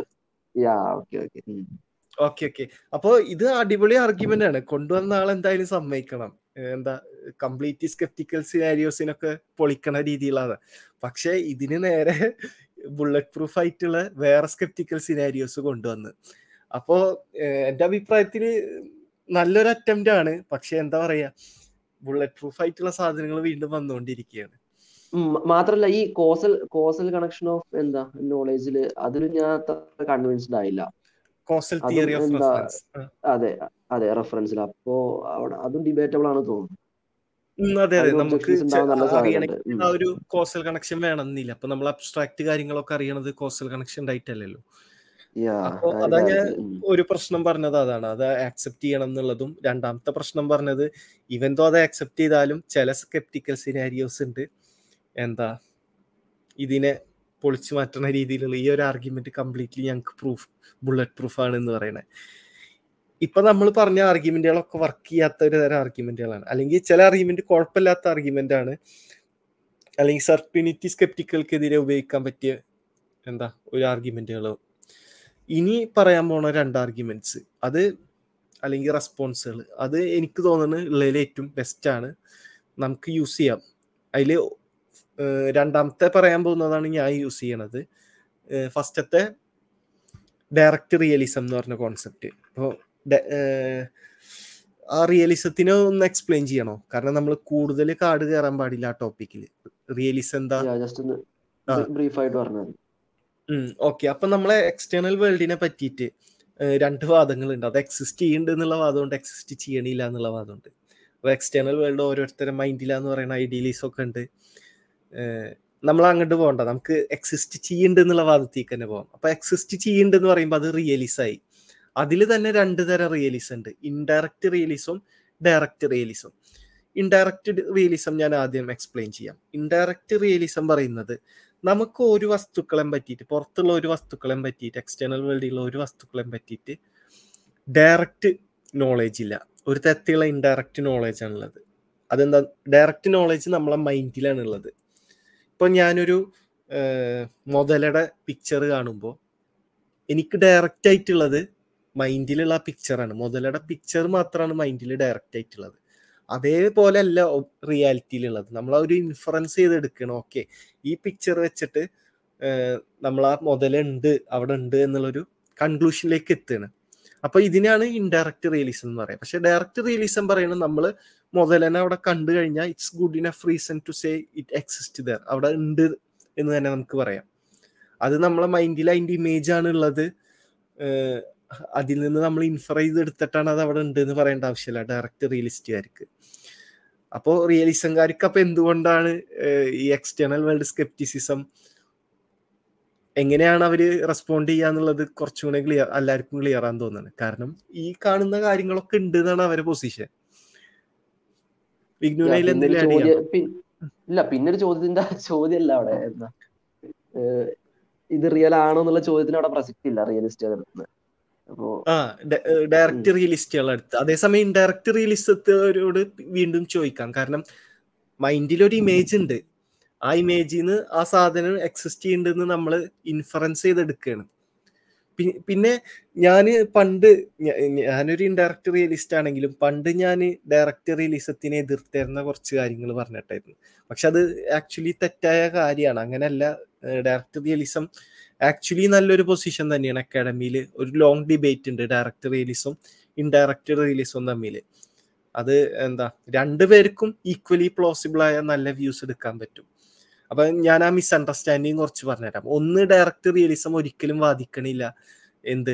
ഓക്കെ ഓക്കെ, അപ്പൊ ഇത് അടിപൊളി ആർഗ്യുമെന്റ് ആണ്. കൊണ്ടുവന്ന ആൾ എന്തായാലും സമ്മതിക്കണം, എന്താ കംപ്ലീറ്റ് സ്കെപ്റ്റിക്കൽ സിനാരിയോസിനൊക്കെ പൊളിക്കണ രീതിയിലാണ്. പക്ഷെ ഇതിന് നേരെ ബുള്ളറ്റ് പ്രൂഫ് ആയിട്ടുള്ള വേറെ സ്കെപ്റ്റിക്കൽ സിനാരിയോസ് കൊണ്ടുവന്ന്. അപ്പോ എന്റെ അഭിപ്രായത്തില് നല്ലൊരു അറ്റംപ്റ്റ് ആണ്. പക്ഷെ എന്താ പറയാ, ബുള്ളറ്റ് പ്രൂഫ് ആയിട്ടുള്ള സാധനങ്ങൾ വീണ്ടും വന്നുകൊണ്ടിരിക്കുകയാണ്. മാത്രല്ല ഈ കോസൽ കണക്ഷൻ ഓഫ് എന്താ നോളേജില് അതിൽ ഞാൻ കൺവിൻസ്ഡ് ആയില്ല. കോസൽ തിയറി ഓഫ് റെഫറൻസ്, അതെ അതെ റെഫറൻസിൽ. അപ്പോ അവിടെ അതും ഡിബേറ്റബിൾ ആണ് തോന്നുന്നു. അതെ അതെ, നമുക്ക് ആ ഒരു കോസൽ കണക്ഷൻ വേണമെന്നില്ല. അപ്പൊ നമ്മൾ അബ്സ്ട്രാക്ട് കാര്യങ്ങളൊക്കെ അറിയണത് കോസൽ കണക്ഷൻ ആയിട്ടല്ലല്ലോ. അപ്പൊ അതാ ഞാൻ ഒരു പ്രശ്നം പറഞ്ഞത് അതാണ്, അത് ആക്സെപ്റ്റ് ചെയ്യണം എന്നുള്ളതും. രണ്ടാമത്തെ പ്രശ്നം പറഞ്ഞത് ഇവൻതോ അത് ആക്സെപ്റ്റ് ചെയ്താലും ചില സ്കെപ്റ്റിക്കൽ സിനാരിയോസ് ഉണ്ട് എന്താ ഇതിനെ പൊളിച്ചു മാറ്റുന്ന രീതിയിലുള്ള ഈ ഒരു ആർഗ്യുമെന്റ് കംപ്ലീറ്റ്ലി ഞങ്ങൾക്ക് പ്രൂഫ് ബുള്ളറ്റ് പ്രൂഫ് ആണ് എന്ന് പറയണേ. ഇപ്പൊ നമ്മൾ പറഞ്ഞ ആർഗ്യുമെന്റുകളൊക്കെ വർക്ക് ചെയ്യാത്ത ഒരു തരം ആർഗ്യുമെന്റുകളാണ്. അല്ലെങ്കിൽ ചില ആർഗ്യുമെന്റ് കുഴപ്പമില്ലാത്ത ആർഗ്യുമെന്റ് ആണ്, അല്ലെങ്കിൽ സർട്ടിനിറ്റി സ്കെപ്റ്റിക്കൽക്കെതിരെ ഉപയോഗിക്കാൻ പറ്റിയ എന്താ ഒരു ആർഗ്യുമെന്റുകളോ. ഇനി പറയാൻ പോണ രണ്ട് ആർഗ്യുമെന്റ്സ് അത് അല്ലെങ്കിൽ റെസ്പോൺസുകൾ, അത് എനിക്ക് തോന്നുന്നത് ഉള്ളതിൽ ഏറ്റവും ബെസ്റ്റ് ആണ്, നമുക്ക് യൂസ് ചെയ്യാം. അതിൽ രണ്ടാമത്തെ പറയാൻ പോകുന്നതാണ് ഞാൻ യൂസ് ചെയ്യണത്. ഫസ്റ്റത്തെ ഡയറക്റ്റ് റിയലിസം എന്ന് പറഞ്ഞ കോൺസെപ്റ്റ്. അപ്പോൾ ആ റിയലിസത്തിനെ ഒന്ന് എക്സ്പ്ലെയിൻ ചെയ്യണോ? കാരണം നമ്മൾ കൂടുതൽ കാട് കയറാൻ പാടില്ല ആ ടോപ്പിക്കിൽ. റിയലിസം എന്താ ബ്രീഫായിട്ട് പറഞ്ഞത്? ഓക്കെ, അപ്പൊ നമ്മളെ എക്സ്റ്റേണൽ വേൾഡിനെ പറ്റിയിട്ട് രണ്ട് വാദങ്ങളുണ്ട്. അത് എക്സിസ്റ്റ് ചെയ്യുന്നുണ്ട് എന്നുള്ള വാദമുണ്ട്, എക്സിസ്റ്റ് ചെയ്യണില്ല എന്നുള്ള വാദമുണ്ട്. അപ്പോൾ എക്സ്റ്റേണൽ വേൾഡ് ഓരോരുത്തരുടെ മൈൻഡിലാന്ന് പറയുന്ന ഐഡിയലീസൊക്കെ ഉണ്ട്. നമ്മൾ അങ്ങോട്ട് പോകണ്ട, നമുക്ക് എക്സിസ്റ്റ് ചെയ്യുന്നുണ്ട് എന്നുള്ള വാദത്തേക്ക് തന്നെ പോകാം. അപ്പോൾ എക്സിസ്റ്റ് ചെയ്യുന്നുണ്ടെന്ന് പറയുമ്പോൾ അത് റിയലിസായി. അതിൽ തന്നെ രണ്ട് തരം റിയലിസം ഉണ്ട്, ഇൻഡയറക്റ്റ് റിയലിസും ഡയറക്റ്റ് റിയലിസും. ഇൻഡയറക്റ്റ് റിയലിസം ഞാൻ ആദ്യം എക്സ്പ്ലെയിൻ ചെയ്യാം. ഇൻഡയറക്റ്റ് റിയലിസം പറയുന്നത് നമുക്ക് ഒരു വസ്തുക്കളെ പറ്റിയിട്ട്, പുറത്തുള്ള ഒരു വസ്തുക്കളെ പറ്റിയിട്ട്, എക്സ്റ്റേണൽ വേൾഡിലുള്ള ഒരു വസ്തുക്കളെ പറ്റിയിട്ട് ഡയറക്റ്റ് നോളേജ് ഇല്ല. ഒരു തരത്തിലുള്ള ഇൻഡയറക്റ്റ് നോളേജ് ആണുള്ളത്. അതെന്താ? ഡയറക്റ്റ് നോളേജ് നമ്മളെ മൈൻഡിലാണുള്ളത്. ഇപ്പോൾ ഞാനൊരു മുതലയുടെ പിക്ചർ കാണുമ്പോൾ എനിക്ക് ഡയറക്റ്റ് ആയിട്ടുള്ളത് മൈൻഡിലുള്ള ആ പിക്ചറാണ്. മുതലയുടെ പിക്ചർ മാത്രമാണ് മൈൻഡിൽ ഡയറക്റ്റ് ആയിട്ടുള്ളത്. അതേപോലെ അല്ല റിയാലിറ്റിയിലുള്ളത്. നമ്മൾ ആ ഒരു ഇൻഫറൻസ് ചെയ്തെടുക്കണം. ഓക്കെ, ഈ പിക്ചർ വെച്ചിട്ട് നമ്മൾ ആ മുതലുണ്ട് അവിടെ ഉണ്ട് എന്നുള്ളൊരു കൺക്ലൂഷനിലേക്ക് എത്തുകയാണ്. അപ്പോൾ ഇതിനാണ് ഇൻഡയറക്റ്റ് റിയലിസം എന്ന് പറയുക. പക്ഷേ ഡയറക്റ്റ് റിയലിസം പറയുന്നത് നമ്മൾ മുതലനെ അവിടെ കണ്ടു കഴിഞ്ഞാൽ it's good enough reason to say it exist there, അവിടെ ഉണ്ട് എന്ന് തന്നെ നമുക്ക് പറയാം. അത് നമ്മളെ മൈൻഡിൽ അതിൻ്റെ ഇമേജ് ആണുള്ളത്. അതിൽ നിന്ന് നമ്മൾ ഇൻഫർ ചെയ്തെടുത്തിട്ടാണ് അത് അവിടെ ഉണ്ട് എന്ന് പറയേണ്ട ആവശ്യമില്ല ഡയറക്റ്റ് റിയലിസ്റ്റുകാർക്ക്. അപ്പോൾ റിയലിസംകാർക്ക് അപ്പോൾ എന്തുകൊണ്ടാണ് ഈ എക്സ്റ്റേണൽ വേൾഡ് സ്കെപ്റ്റിസിസം എങ്ങനെയാണ് അവർ റെസ്പോണ്ട് ചെയ്യുക എന്നുള്ളത് കുറച്ചുകൂടെ എല്ലാവർക്കും ക്ലിയർ ആണെന്ന് തോന്നുന്നത്. കാരണം ഈ കാണുന്ന കാര്യങ്ങളൊക്കെ ഉണ്ട് എന്നാണ് അവരുടെ പൊസിഷൻ. ഇല്ല, പിന്നൊരു ചോദ്യത്തിന്റെ ചോദ്യമല്ല അവിടെ, എന്താ ഇത് റിയൽ ആണോ എന്നുള്ള ചോദ്യത്തിന് അവിടെ പ്രസക്തി ഇല്ല റിയലിസ്റ്റുകളുടെ. അപ്പോ ഡയറക്റ്റ് റിയലിസ്റ്റുകളുടെ അടുത്ത് അതേസമയം ഇൻഡയറക്റ്റ് റിയലിസ്റ്റോട് വീണ്ടും ചോദിക്കാം. കാരണം മൈൻഡിലൊരു ഇമേജ് ഉണ്ട്, ആ ഇമേജിൽ നിന്ന് ആ സാധനം എക്സിസ്റ്റ് ചെയ്യുന്നുണ്ടെന്ന് നമ്മൾ ഇൻഫറൻസ് ചെയ്തെടുക്കുകയാണ്. പിന്നെ ഞാനൊരു ഇൻഡയറക്റ്റ് റിയലിസ്റ്റ് ആണെങ്കിലും പണ്ട് ഞാൻ ഡയറക്റ്റ് റിയലിസത്തിനെ എതിർത്തിരുന്ന കുറച്ച് കാര്യങ്ങൾ പറഞ്ഞിട്ടായിരുന്നു. പക്ഷെ അത് ആക്ച്വലി തെറ്റായ കാര്യമാണ്. അങ്ങനെയല്ല, ഡയറക്റ്റ് റിയലിസം ആക്ച്വലി നല്ലൊരു പൊസിഷൻ തന്നെയാണ്. അക്കാഡമിയിൽ ഒരു ലോങ് ഡിബേറ്റ് ഉണ്ട് ഡയറക്റ്റ് റിയലിസും ഇൻഡയറക്റ്റ് റിയലിസും തമ്മിൽ. അത് എന്താ രണ്ടുപേർക്കും ഈക്വലി പ്ലോസിബിളായ നല്ല വ്യൂസ് എടുക്കാൻ പറ്റും. അപ്പം ഞാൻ ആ മിസ്അണ്ടർസ്റ്റാൻഡിങ് കുറച്ച് പറഞ്ഞുതരാം. ഒന്ന്, ഡയറക്റ്റ് റിയലിസം ഒരിക്കലും വാദിക്കണില്ല എന്ത്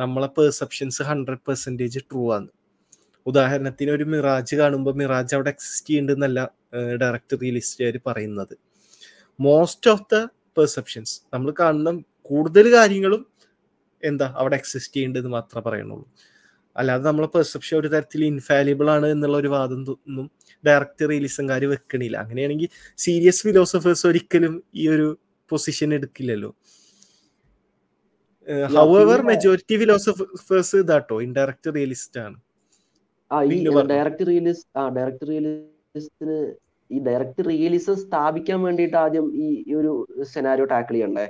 നമ്മളെ പെർസെപ്ഷൻസ് 100% ട്രൂ ആണ്. ഉദാഹരണത്തിന് ഒരു മിറാജ് കാണുമ്പോൾ മിറാജ് അവിടെ എക്സിസ്റ്റ് ചെയ്യുന്നുണ്ടെന്നല്ല ഡയറക്റ്റ് റിയലിസ്റ്റുകാർ പറയുന്നത്. മോസ്റ്റ് ഓഫ് ദ പെർസെപ്ഷൻസ് നമ്മൾ കാണുന്ന കൂടുതൽ കാര്യങ്ങളും എന്താ അവിടെ എക്സിസ്റ്റ് ചെയ്യുന്നുണ്ടെന്ന് മാത്രമേ പറയുന്നുള്ളൂ. അല്ലാതെ നമ്മളെ പെർസെപ്ഷൻ ഒരു തരത്തിൽ ഇൻഫാലിബിൾ ആണ് എന്നുള്ള ഒരു വാദം ഒന്നും ഡയറക്റ്റ് റിയലിസംകാർ വെക്കണില്ല. അങ്ങനെയാണെങ്കിൽ സീരിയസ് ഫിലോസഫേഴ്സ് ഒരിക്കലും ഈ ഒരു പൊസിഷൻ എടുക്കില്ലല്ലോ. ഹൗവർ മെജോറിറ്റി ഫിലോസഫേഴ്സ് ഇതാട്ടോ ഇൻഡയറക്റ്റ് റിയലിസ്റ്റ് ആണ്. ഡയറക്റ്റ് റിയലിസ്റ്റ് ഈ ഡയറക്റ്റ് റിയലിസം സ്ഥാപിക്കാൻ വേണ്ടിയിട്ട് ആദ്യം ഈ ഒരു സെനാരിയോ ടാക്കിൾ ചെയ്യണ്ടേ,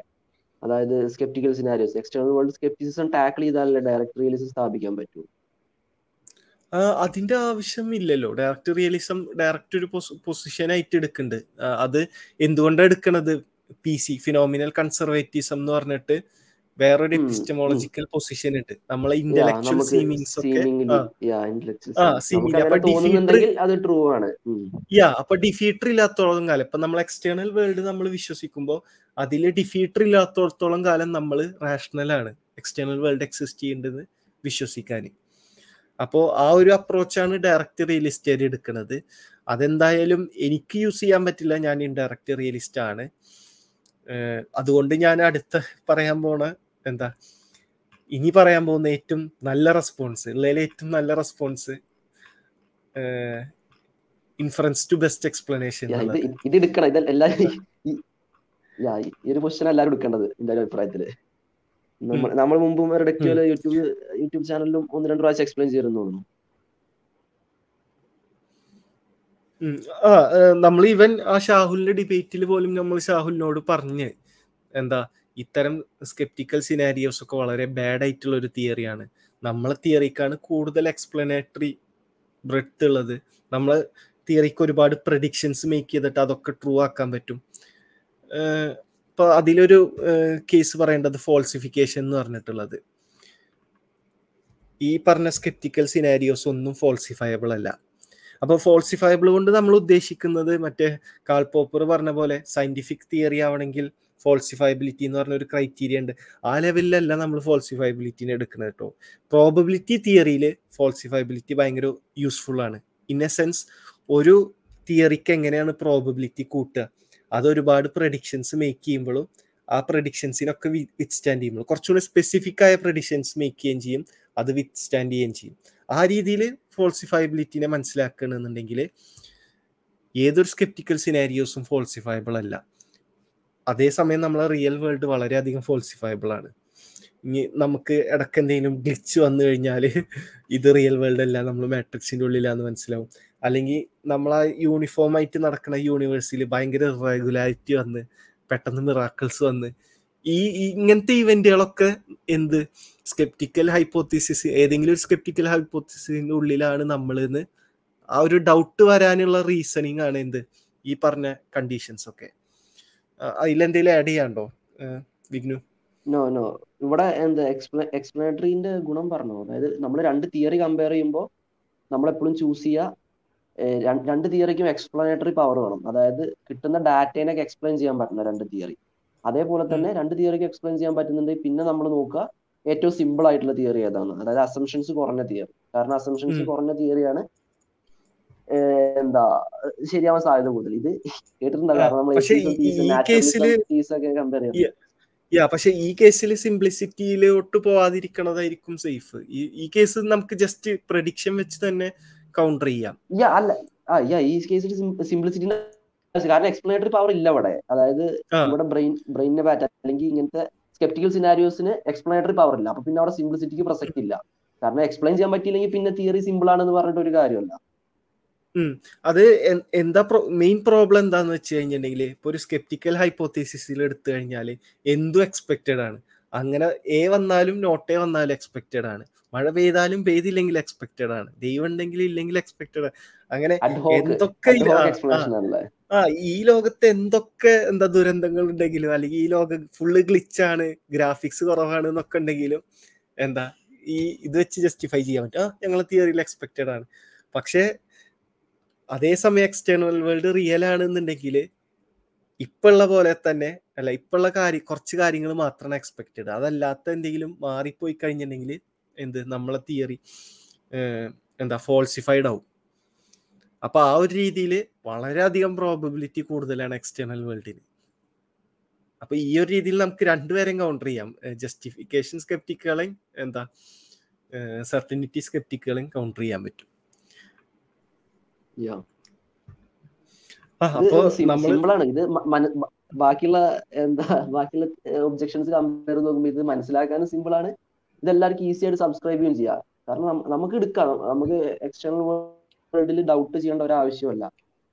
അതായത് sceptical scenarios, external world scepticism tackle ചെയ്താലല്ലേ ഡയറക്റ്റ് റിയലിസം സ്ഥാപിക്കാൻ പറ്റൂ. അതിന്റെ ആവശ്യമില്ലല്ലോ. ഡയറക്റ്റ് റിയലിസം ഡയറക്റ്റ് ഒരു പൊസിഷനായിട്ട് എടുക്കുന്നുണ്ട്. അത് എന്തുകൊണ്ടാണ് എടുക്കണത്? പി സി ഫിനോമിനൽ കൺസർവേറ്റിസം എന്ന് പറഞ്ഞിട്ട് വേറൊരു എപ്പിസ്റ്റമോളജിക്കൽ പൊസിഷൻ ഉണ്ട്. നമ്മളെ ഇന്റലക്ച്വൽ സീമിങ്സ് ഒക്കെ അപ്പൊ ഡിഫീറ്റർ ഇല്ലാത്തോളം കാലം, ഇപ്പൊ നമ്മൾ എക്സ്റ്റേണൽ വേൾഡ് നമ്മൾ വിശ്വസിക്കുമ്പോൾ അതില് ഡിഫീറ്റർ ഇല്ലാത്തോളം കാലം നമ്മൾ റാഷണലാണ് എക്സ്റ്റേണൽ വേൾഡ് എക്സിസ്റ്റ് ചെയ്യേണ്ടത് വിശ്വസിക്കാൻ. അപ്പോൾ ആ ഒരു അപ്രോച്ചാണ് ഡയറക്റ്റ് റിയലിസ്റ്റ് എടുക്കുന്നത്. അതെന്തായാലും എനിക്ക് യൂസ് ചെയ്യാൻ പറ്റില്ല, ഞാൻ ഇൻഡയറക്റ്റ് റിയലിസ്റ്റ് ആണ്. അതുകൊണ്ട് ഞാൻ അടുത്ത പറയാൻ പോണ ഇനി പറയാൻ പോകുന്ന ഏറ്റവും നല്ല റെസ്പോൺസ്, ഉള്ളതിലെ ഏറ്റവും നല്ല response inference to best explanation. ഇത് എടുക്കണം, ഒരു ക്വസ്റ്റ്യൻ എല്ലാവരും എടുക്കേണ്ടത് എന്റെ അഭിപ്രായത്തില്. നമ്മൾ മുമ്പും യൂട്യൂബ് ചാനലിലും ഒന്ന് രണ്ട് പ്രാവശ്യം എക്സ്പ്ലെയിൻ ചെയ്തിരുന്നു തോന്നുന്നു. നമ്മൾ ഈവൻ ആ ഷാഹുലിന്റെ ഡിബേറ്റിൽ പോലും നമ്മൾ ഷാഹുലിനോട് പറഞ്ഞ് ഇത്തരം സ്കെപ്റ്റിക്കൽ സിനാരിയോസ് ഒക്കെ വളരെ ബാഡ് ആയിട്ടുള്ള ഒരു തിയറിയാണ്. നമ്മളെ തിയറിക്കാണ് കൂടുതൽ എക്സ്പ്ലനേറ്ററി ബ്രെഡ്ത്ത് ഉള്ളത്. നമ്മളെ തിയറിക്ക് ഒരുപാട് പ്രഡിക്ഷൻസ് മേക്ക് ചെയ്തിട്ട് അതൊക്കെ ട്രൂ ആക്കാൻ പറ്റും. ഇപ്പൊ അതിലൊരു കേസ് പറയേണ്ടത് ഫോൾസിഫിക്കേഷൻ എന്ന് പറഞ്ഞിട്ടുള്ളത്. ഈ പറഞ്ഞ സ്കെപ്റ്റിക്കൽ സിനാരിയോസ് ഒന്നും ഫോൾസിഫയബിൾ അല്ല. അപ്പോൾ ഫോൾസിഫയബിൾ കൊണ്ട് നമ്മൾ ഉദ്ദേശിക്കുന്നത് മറ്റേ കാൾ പോപ്പർ പറഞ്ഞ പോലെ സയൻറ്റിഫിക് തിയറി ആവണമെങ്കിൽ ഫോൾസിഫയബിലിറ്റി എന്ന് പറഞ്ഞൊരു ക്രൈറ്റീരിയ ഉണ്ട്. ആ ലെവലിലല്ല നമ്മൾ ഫോൾസിഫയബിലിറ്റിനെ എടുക്കുന്നത് കേട്ടോ. പ്രോബബിലിറ്റി തിയറിയിൽ ഫോൾസിഫയബിലിറ്റി ഭയങ്കര യൂസ്ഫുൾ ആണ്. ഇൻ എ സെൻസ് ഒരു തിയറിക്ക് എങ്ങനെയാണ് പ്രോബബിലിറ്റി കൂട്ടുക, അതൊരുപാട് പ്രഡിക്ഷൻസ് മേക്ക് ചെയ്യുമ്പോഴും ആ പ്രഡിക്ഷൻസിനൊക്കെ വിത്ത്സ്റ്റാൻഡ് ചെയ്യുമ്പോഴും കുറച്ചുകൂടി സ്പെസിഫിക്കായ പ്രഡിക്ഷൻസ് മേക്ക് ചെയ്യുകയും ചെയ്യും, അത് വിത്ത്സ്റ്റാൻഡ് ചെയ്യുകയും ചെയ്യും. ആ രീതിയിൽ ഫോൾസിഫയബിലിറ്റിനെ മനസ്സിലാക്കണമെന്നുണ്ടെങ്കിൽ ഏതൊരു സ്കെപ്റ്റിക്കൽ സിനാരിയോസും ഫോൾസിഫയബിൾ അല്ല. അതേസമയം നമ്മളെ റിയൽ വേൾഡ് വളരെയധികം ഫോൾസിഫയബിൾ ആണ്. ഇനി നമുക്ക് ഇടയ്ക്ക് എന്തെങ്കിലും ഗ്ലിച്ച് വന്നു കഴിഞ്ഞാൽ ഇത് റിയൽ വേൾഡ് അല്ല, നമ്മൾ മാട്രിക്സിൻ്റെ ഉള്ളിലാന്ന് മനസ്സിലാവും. അല്ലെങ്കിൽ നമ്മളാ യൂണിഫോമായിട്ട് നടക്കുന്ന യൂണിവേഴ്സിൽ ഭയങ്കര റെഗുലാരിറ്റി വന്ന് പെട്ടെന്ന് മിറാക്കിൾസ് വന്ന് ഇങ്ങനത്തെ ഇവൻറ്റുകളൊക്കെ സ്കെപ്റ്റിക്കൽ ഹൈപ്പോത്തീസിസ്, ഏതെങ്കിലും ഒരു സ്കെപ്റ്റിക്കൽ ഹൈപ്പോത്തീസിൻ്റെ ഉള്ളിലാണ് നമ്മളെന്ന് ആ ഒരു ഡൗട്ട് വരാനുള്ള റീസണിങ് ആണ് ഈ പറഞ്ഞ കണ്ടീഷൻസ് ഒക്കെ. അതിലെന്തെങ്കിലും ആഡ് ചെയ്യാണ്ടോ വിഘ്നു? നോ നോ, ഇവിടെ എക്സ്പ്ലനേറ്ററിന്റെ ഗുണം പറഞ്ഞു. അതായത് നമ്മൾ രണ്ട് തിയറി കമ്പയർ ചെയ്യുമ്പോൾ നമ്മളെപ്പോഴും ചൂസ് ചെയ്യുക രണ്ട് തിയറിക്കും എക്സ്പ്ലനേറ്ററി പവർ വേണം. അതായത് കിട്ടുന്ന ഡാറ്റേനൊക്കെ എക്സ്പ്ലെയിൻ ചെയ്യാൻ പറ്റില്ല രണ്ട് തിയറി. അതേപോലെ തന്നെ രണ്ട് തിയറിക്ക് എക്സ്പ്ലെയിൻ ചെയ്യാൻ പറ്റുന്നുണ്ടെങ്കിൽ പിന്നെ നമ്മൾ നോക്കുക ഏറ്റവും സിമ്പിൾ ആയിട്ടുള്ള തിയറി ഏതാണ്, അതായത് അസംഷൻസ് കുറഞ്ഞ തിയറി. കാരണം അസംഷൻസ് കുറഞ്ഞ തിയറിയാണ് ശരിയാവാൻ സാധ്യത കൂടുതൽ. ഇത് കേട്ടിട്ടുണ്ടാവും. പക്ഷെ ഈ കേസിൽ സിംപ്ലിസിറ്റിയിലോട്ട് പോവാതിരിക്കണതായിരിക്കും സേഫ്. ഈ കേസ് നമുക്ക് ജസ്റ്റ് പ്രഡിക്ഷൻ വെച്ച് തന്നെ കൗണ്ടർ ചെയ്യാം. ഈ കേസിൽ സിംപ്ലിസിറ്റിന്റെ കാരണം എക്സ്പ്ലനേറ്ററി പവർ ഇല്ല ഇവിടെ. അതായത് ഇവിടെ ബ്രെയിനിനെ പാറ്റ അല്ലെങ്കിൽ ഇങ്ങനത്തെ സ്കെപ്റ്റിക്കൽ സിനാരിയോസിന് എക്സ്പ്ലനേറ്ററി പവർ ഇല്ല. അപ്പൊ പിന്നെ അവിടെ സിംപ്ലിസിറ്റിക്ക് പ്രസക്റ്റ് ഇല്ല. കാരണം എക്സ്പ്ലെയിൻ ചെയ്യാൻ പറ്റിയില്ലെങ്കിൽ പിന്നെ തിയറി സിമ്പിൾ ആണെന്ന് പറഞ്ഞിട്ട് ഒരു കാര്യമല്ല. അത് എന്താ മെയിൻ പ്രോബ്ലം എന്താന്ന് വെച്ച് കഴിഞ്ഞിട്ടുണ്ടെങ്കിൽ, ഇപ്പൊ ഒരു സ്കെപ്റ്റിക്കൽ ഹൈപ്പോത്തീസിൽ എടുത്തു കഴിഞ്ഞാൽ എന്തും എക്സ്പെക്റ്റഡ് ആണ്. അങ്ങനെ എ വന്നാലും നോട്ട് എ വന്നാലും എക്സ്പെക്റ്റഡ് ആണ്. മഴ പെയ്താലും പെയ്തില്ലെങ്കിൽ എക്സ്പെക്റ്റഡ് ആണ്. ദൈവം ഉണ്ടെങ്കിൽ ഇല്ലെങ്കിൽ എക്സ്പെക്റ്റഡ്. അങ്ങനെ എന്തൊക്കെ ഈ ലോകത്ത് എന്തൊക്കെ ദുരന്തങ്ങൾ ഉണ്ടെങ്കിലും അല്ലെങ്കിൽ ഈ ലോകം ഫുള്ള് ഗ്ലിച്ചാണ്, ഗ്രാഫിക്സ് കുറവാണ് എന്നൊക്കെ ഉണ്ടെങ്കിലും ഈ ഇത് വെച്ച് ജസ്റ്റിഫൈ ചെയ്യാൻ പറ്റും. ഞങ്ങളെ തിയറിയിൽ എക്സ്പെക്റ്റഡ് ആണ്. പക്ഷെ അതേസമയം എക്സ്റ്റേണൽ വേൾഡ് റിയൽ ആണെന്നുണ്ടെങ്കിൽ ഇപ്പുള്ള പോലെ തന്നെ അല്ല, ഇപ്പുള്ള കുറച്ച് കാര്യങ്ങൾ മാത്രമാണ് എക്സ്പെക്റ്റഡ്. അതല്ലാത്ത എന്തെങ്കിലും മാറിപ്പോയി കഴിഞ്ഞിട്ടുണ്ടെങ്കിൽ നമ്മളെ തിയറി ഫോൾസിഫൈഡ് ആവും. അപ്പൊ ആ ഒരു രീതിയിൽ വളരെയധികം പ്രോബബിലിറ്റി കൂടുതലാണ് എക്സ്റ്റേണൽ വേൾഡിന്. അപ്പൊ ഈ ഒരു രീതിയിൽ നമുക്ക് രണ്ടുപേരും കൗണ്ടർ ചെയ്യാം. ജസ്റ്റിഫിക്കേഷൻ സ്കെപ്റ്റിക്കുകളെയും സർട്ടനിറ്റി സ്കെപ്റ്റിക്കുകളെയും കൗണ്ടർ ചെയ്യാൻ പറ്റും. സിമ്പിളാണ് ഇത്. ബാക്കിയുള്ള ഒബ്ജെക്ഷൻസ് കമ്പയർ നോക്കുമ്പോൾ ഇത് മനസ്സിലാക്കാനും സിമ്പിളാണ്. ഇതെല്ലാവർക്കും ഈസി ആയിട്ട് സബ്സ്ക്രൈബ് ചെയ്യും ചെയ്യാം. കാരണം നമുക്ക് എടുക്കാം. നമുക്ക് എക്സ്റ്റേണൽ വേൾഡിൽ ഡൗട്ട് ചെയ്യേണ്ട ഒരു ആവശ്യമല്ല.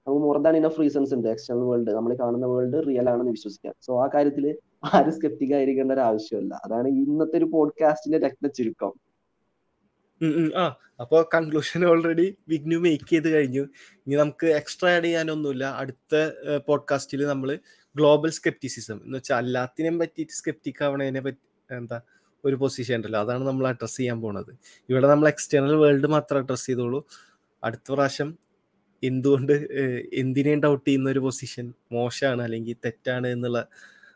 നമുക്ക് മോർ ദാൻ ഇനഫ് റീസൺസ് ഉണ്ട് എക്സ്റ്റേണൽ വേൾഡ്, നമ്മൾ കാണുന്ന വേൾഡ് റിയൽ ആണെന്ന് വിശ്വസിക്കാം. സോ ആ കാര്യത്തിൽ ആരും സ്കെപ്റ്റിക് ആയിരിക്കേണ്ട ഒരു ആവശ്യമില്ല. അതാണ് ഇന്നത്തെ ഒരു പോഡ്കാസ്റ്റിന്റെ രത്ന ചുരുക്കം. അപ്പോൾ കൺക്ലൂഷൻ ഓൾറെഡി വിഗ്നു മേക്ക് ചെയ്ത് കഴിഞ്ഞു. ഇനി നമുക്ക് എക്സ്ട്രാ ആഡ് ചെയ്യാനൊന്നുമില്ല. അടുത്ത പോഡ്കാസ്റ്റിൽ നമ്മൾ ഗ്ലോബൽ സ്കെപ്റ്റിസിസം എന്ന് വെച്ചാൽ എല്ലാത്തിനെയും പറ്റിയിട്ട് സ്കെപ്റ്റിക് ആവണതിനെ പറ്റി എന്താ ഒരു പൊസിഷൻ ഉണ്ടല്ലോ, അതാണ് നമ്മൾ അഡ്രസ്സ് ചെയ്യാൻ പോണത്. ഇവിടെ നമ്മൾ എക്സ്റ്റേണൽ വേൾഡ് മാത്രം അഡ്രസ്സ് ചെയ്തോളൂ. അടുത്ത പ്രാവശ്യം എന്തുകൊണ്ട് എന്തിനേയും ഡൗട്ട് ചെയ്യുന്ന ഒരു പൊസിഷൻ മോശമാണ് അല്ലെങ്കിൽ തെറ്റാണ് എന്നുള്ള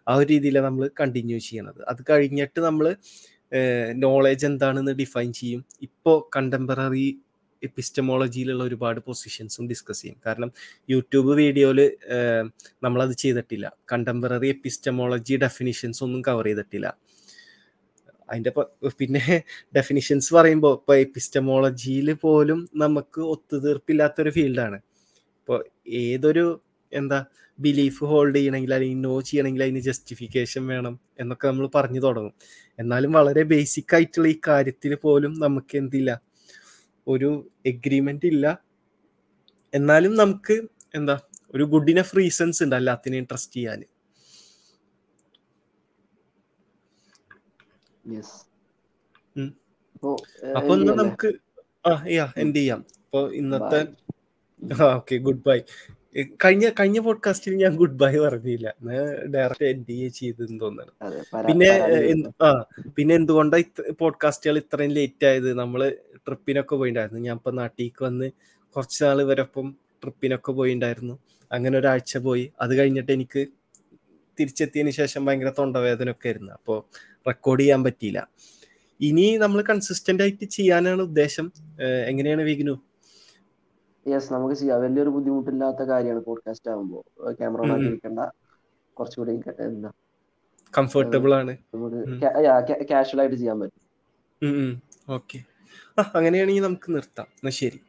ആ ഒരു രീതിയിലാണ് നമ്മൾ കണ്ടിന്യൂ ചെയ്യണത്. അത് കഴിഞ്ഞിട്ട് നമ്മൾ നോളേജ് എന്താണെന്ന് ഡിഫൈൻ ചെയ്യും. ഇപ്പോൾ കണ്ടംപററി എപ്പിസ്റ്റമോളജിയിലുള്ള ഒരുപാട് പൊസിഷൻസും ഡിസ്കസ് ചെയ്യും. കാരണം യൂട്യൂബ് വീഡിയോയിൽ നമ്മളത് ചെയ്തിട്ടില്ല. കണ്ടംപററി എപ്പിസ്റ്റമോളജി ഡെഫിനിഷൻസ് ഒന്നും കവർ ചെയ്തിട്ടില്ല. അതിൻ്റെ പിന്നെ ഡെഫിനിഷൻസ് പറയുമ്പോൾ ഇപ്പോൾ എപ്പിസ്റ്റമോളജിയിൽ പോലും നമുക്ക് ഒത്തുതീർപ്പില്ലാത്തൊരു ഫീൽഡാണ്. ഇപ്പോൾ ഏതൊരു എന്താ ബിലീഫ് ഹോൾഡ് ചെയ്യണമെങ്കിൽ അല്ലെങ്കിൽ നോ ചെയ്യണമെങ്കിൽ അതിന് ജസ്റ്റിഫിക്കേഷൻ വേണം എന്നൊക്കെ നമ്മൾ പറഞ്ഞു തുടങ്ങും. എന്നാലും വളരെ ബേസിക് ആയിട്ടുള്ള ഈ കാര്യത്തിൽ പോലും നമുക്ക് എന്തില്ല, ഒരു എഗ്രിമെൻ്റ് ഇല്ല. എന്നാലും നമുക്ക് എന്താ ഒരു ഗുഡ് ഇനഫ് റീസൺസ് ഉണ്ട് എല്ലാത്തിനും ട്രസ്റ്റ് ചെയ്യാൻ. അപ്പൊ നമുക്ക് എന്ത് ചെയ്യാം? ഇപ്പൊ ഇന്നത്തെ ഓക്കെ ഗുഡ് ബൈ. കഴിഞ്ഞ പോഡ്കാസ്റ്റിൽ ഞാൻ ഗുഡ് ബൈ പറഞ്ഞില്ല, ഡയറക്റ്റ് എൻഡ് ചെയ്തെന്ന് തോന്നുന്നു. പിന്നെ എന്തുകൊണ്ടാ പോഡ്കാസ്റ്റുകൾ ഇത്രയും ലേറ്റ് ആയത്? നമ്മള് ട്രിപ്പിനൊക്കെ പോയിണ്ടായിരുന്നു. ഞാൻ ഇപ്പൊ നാട്ടിലേക്ക് വന്ന് കുറച്ച് നാൾ ഇവരൊപ്പം ട്രിപ്പിനൊക്കെ പോയിണ്ടായിരുന്നു. അങ്ങനെ ഒരാഴ്ച പോയി. അത് കഴിഞ്ഞിട്ട് എനിക്ക് തിരിച്ചെത്തിയതിന് ശേഷം ഭയങ്കര തൊണ്ടവേദനയൊക്കെ ആയിരുന്നു. അപ്പോൾ റെക്കോർഡ് ചെയ്യാൻ പറ്റിയില്ല. ഇനി നമ്മൾ കൺസിസ്റ്റന്റ് ആയിട്ട് ചെയ്യാനാണ് ഉദ്ദേശം. എങ്ങനെയാണ് വിഗ്നു? യെസ്, നമുക്ക് ചെയ്യാം. വലിയൊരു ബുദ്ധിമുട്ടില്ലാത്ത കാര്യമാണ് പോഡ്കാസ്റ്റ് ആകുമ്പോൾ. ക്യാമറ മാറ്റിയിരിക്കണ്ട, കുറച്ചുകൂടി എന്താ കംഫർട്ടബിൾ ആണ്, നമുക്ക് കാഷ്വൽ ആയിട്ട് ചെയ്യാൻ പറ്റും. ഓക്കെ, അങ്ങനെയാണെങ്കിൽ നമുക്ക് നിർത്താം. ശരി.